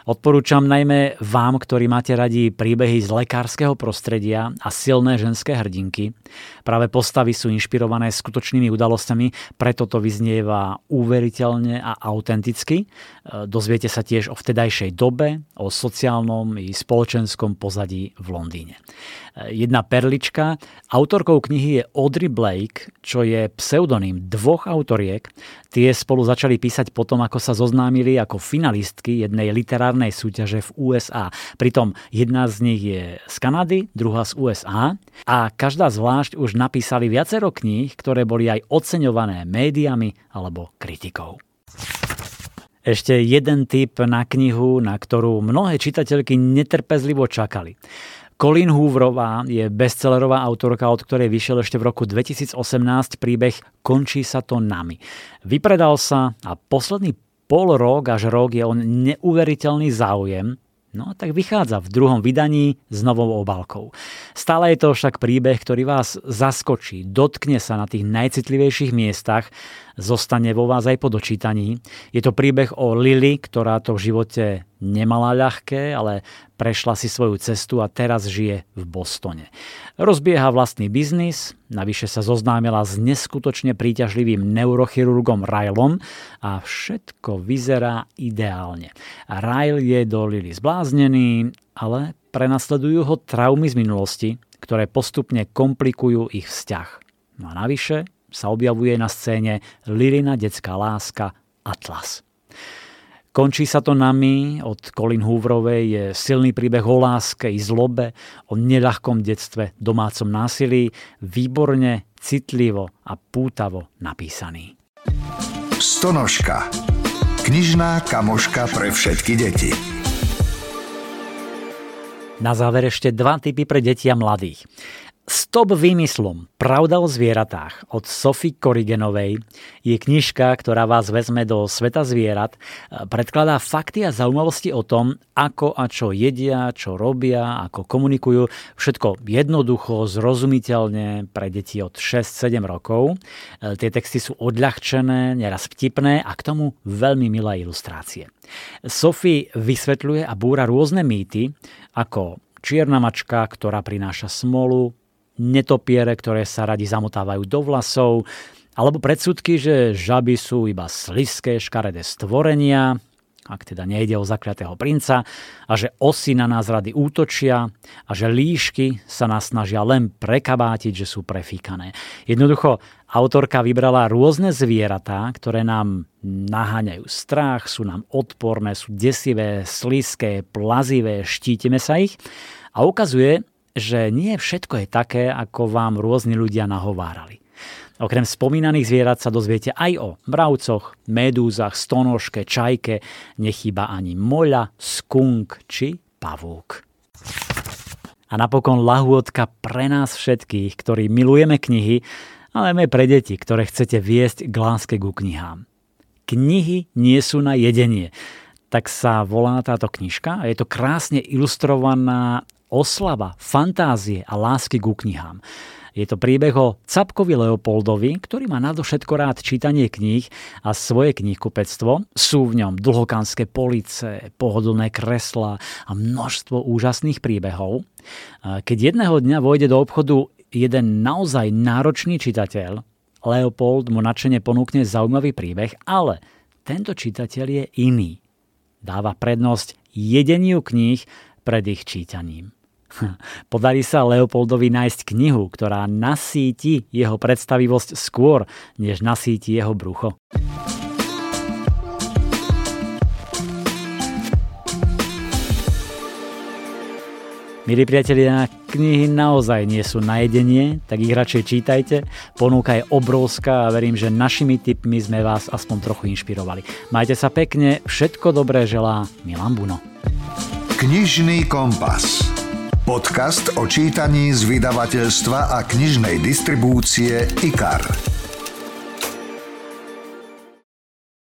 Odporúčam najmä vám, ktorí máte radi príbehy z lekárskeho prostredia a silné ženské hrdinky. Práve postavy sú inšpirované skutočnými udalosťami, preto to vyznieva uveriteľne a autenticky. Dozviete sa tiež o vtedajšej dobe, o sociálnom i spoločenskom pozadí v Londýne. Jedna perlička. Autorkou knihy je Audrey Blake, čo je pseudonym dvoch autoriek. Tie spolu začali písať potom, ako sa zoznámili ako finalistky jednej literárnej súťaže v ú es á. Pritom jedna z nich je z Kanady, druhá z ú es á a každá zvlášť už napísali viacero kníh, ktoré boli aj oceňované médiami alebo kritikou. Ešte jeden tip na knihu, na ktorú mnohé čitateľky netrpezlivo čakali. Colleen Hooverová je bestsellerová autorka, od ktorej vyšiel ešte v roku dvetisíc osemnásť príbeh Končí sa to nami. Vypredal sa a posledný pol rok až rok je on neuveriteľný záujem, no tak vychádza v druhom vydaní s novou obálkou. Stále je to však príbeh, ktorý vás zaskočí, dotkne sa na tých najcitlivejších miestach, zostane vo vás aj po dočítaní. Je to príbeh o Lily, ktorá to v živote nemala ľahké, ale prešla si svoju cestu a teraz žije v Bostone. Rozbieha vlastný biznis, navyše sa zoznámila s neskutočne príťažlivým neurochirurgom Rylom a všetko vyzerá ideálne. Ryle je do Lily zbláznený, ale prenasledujú ho traumy z minulosti, ktoré postupne komplikujú ich vzťah. No a navyše sa objavuje na scéne Lilina detská láska Atlas. Končí sa to nami od Colleen Hooverovej je silný príbeh o láske i zlobe, o neľahkom detstve, domácom násilí, výborne, citlivo a pútavo napísaný. Stonožka. Knižná kamoška pre všetky deti. Na záver ešte dva tipy pre deti a mladých. Stop výmyslom. Pravda o zvieratách od Sophie Corrigenovej je knižka, ktorá vás vezme do sveta zvierat, predkladá fakty a zaujímavosti o tom, ako a čo jedia, čo robia, ako komunikujú. Všetko jednoducho, zrozumiteľne pre deti od šesť sedem rokov. Tie texty sú odľahčené, neraz vtipné a k tomu veľmi milé ilustrácie. Sophie vysvetľuje a búra rôzne mýty, ako čierna mačka, ktorá prináša smolu, netopiere, ktoré sa radi zamotávajú do vlasov, alebo predsudky, že žaby sú iba slizké, škaredé stvorenia, ak teda nejde o zakliatého princa, a že osy na nás rady útočia a že líšky sa nás snažia len prekabátiť, že sú prefíkané. Jednoducho, autorka vybrala rôzne zvieratá, ktoré nám naháňajú strach, sú nám odporné, sú desivé, slizké, plazivé, štítime sa ich a ukazuje, že nie všetko je také, ako vám rôzni ľudia nahovárali. Okrem spomínaných zvierat sa dozviete aj o mravcoch, medúzach, stonožke, čajke, nechýba ani moľa, skunk či pavúk. A napokon lahôdka pre nás všetkých, ktorí milujeme knihy, ale aj pre deti, ktoré chcete viesť k láske ku knihám. Knihy nie sú na jedenie. Tak sa volá táto knižka a je to krásne ilustrovaná oslava fantázie a lásky ku knihám. Je to príbeh o Capkovi Leopoldovi, ktorý má nadovšetko rád čítanie kníh a svoje knihkupectvo. Sú v ňom dlhokánske police, pohodlné kreslá a množstvo úžasných príbehov. Keď jedného dňa vojde do obchodu jeden naozaj náročný čitateľ, Leopold mu nadšene ponúkne zaujímavý príbeh, ale tento čitateľ je iný. Dáva prednosť jedeniu kníh pred ich čítaním. Podarí sa Leopoldovi nájsť knihu, ktorá nasíti jeho predstavivosť skôr, než nasíti jeho brucho. Milí priatelia, knihy naozaj nie sú na jedenie, tak ich radšej čítajte. Ponuka je obrovská a verím, že našimi tipmi sme vás aspoň trochu inšpirovali. Majte sa pekne, všetko dobré želá Milan Buno. Knižný kompas. Podcast o čítaní z vydavateľstva a knižnej distribúcie IKAR.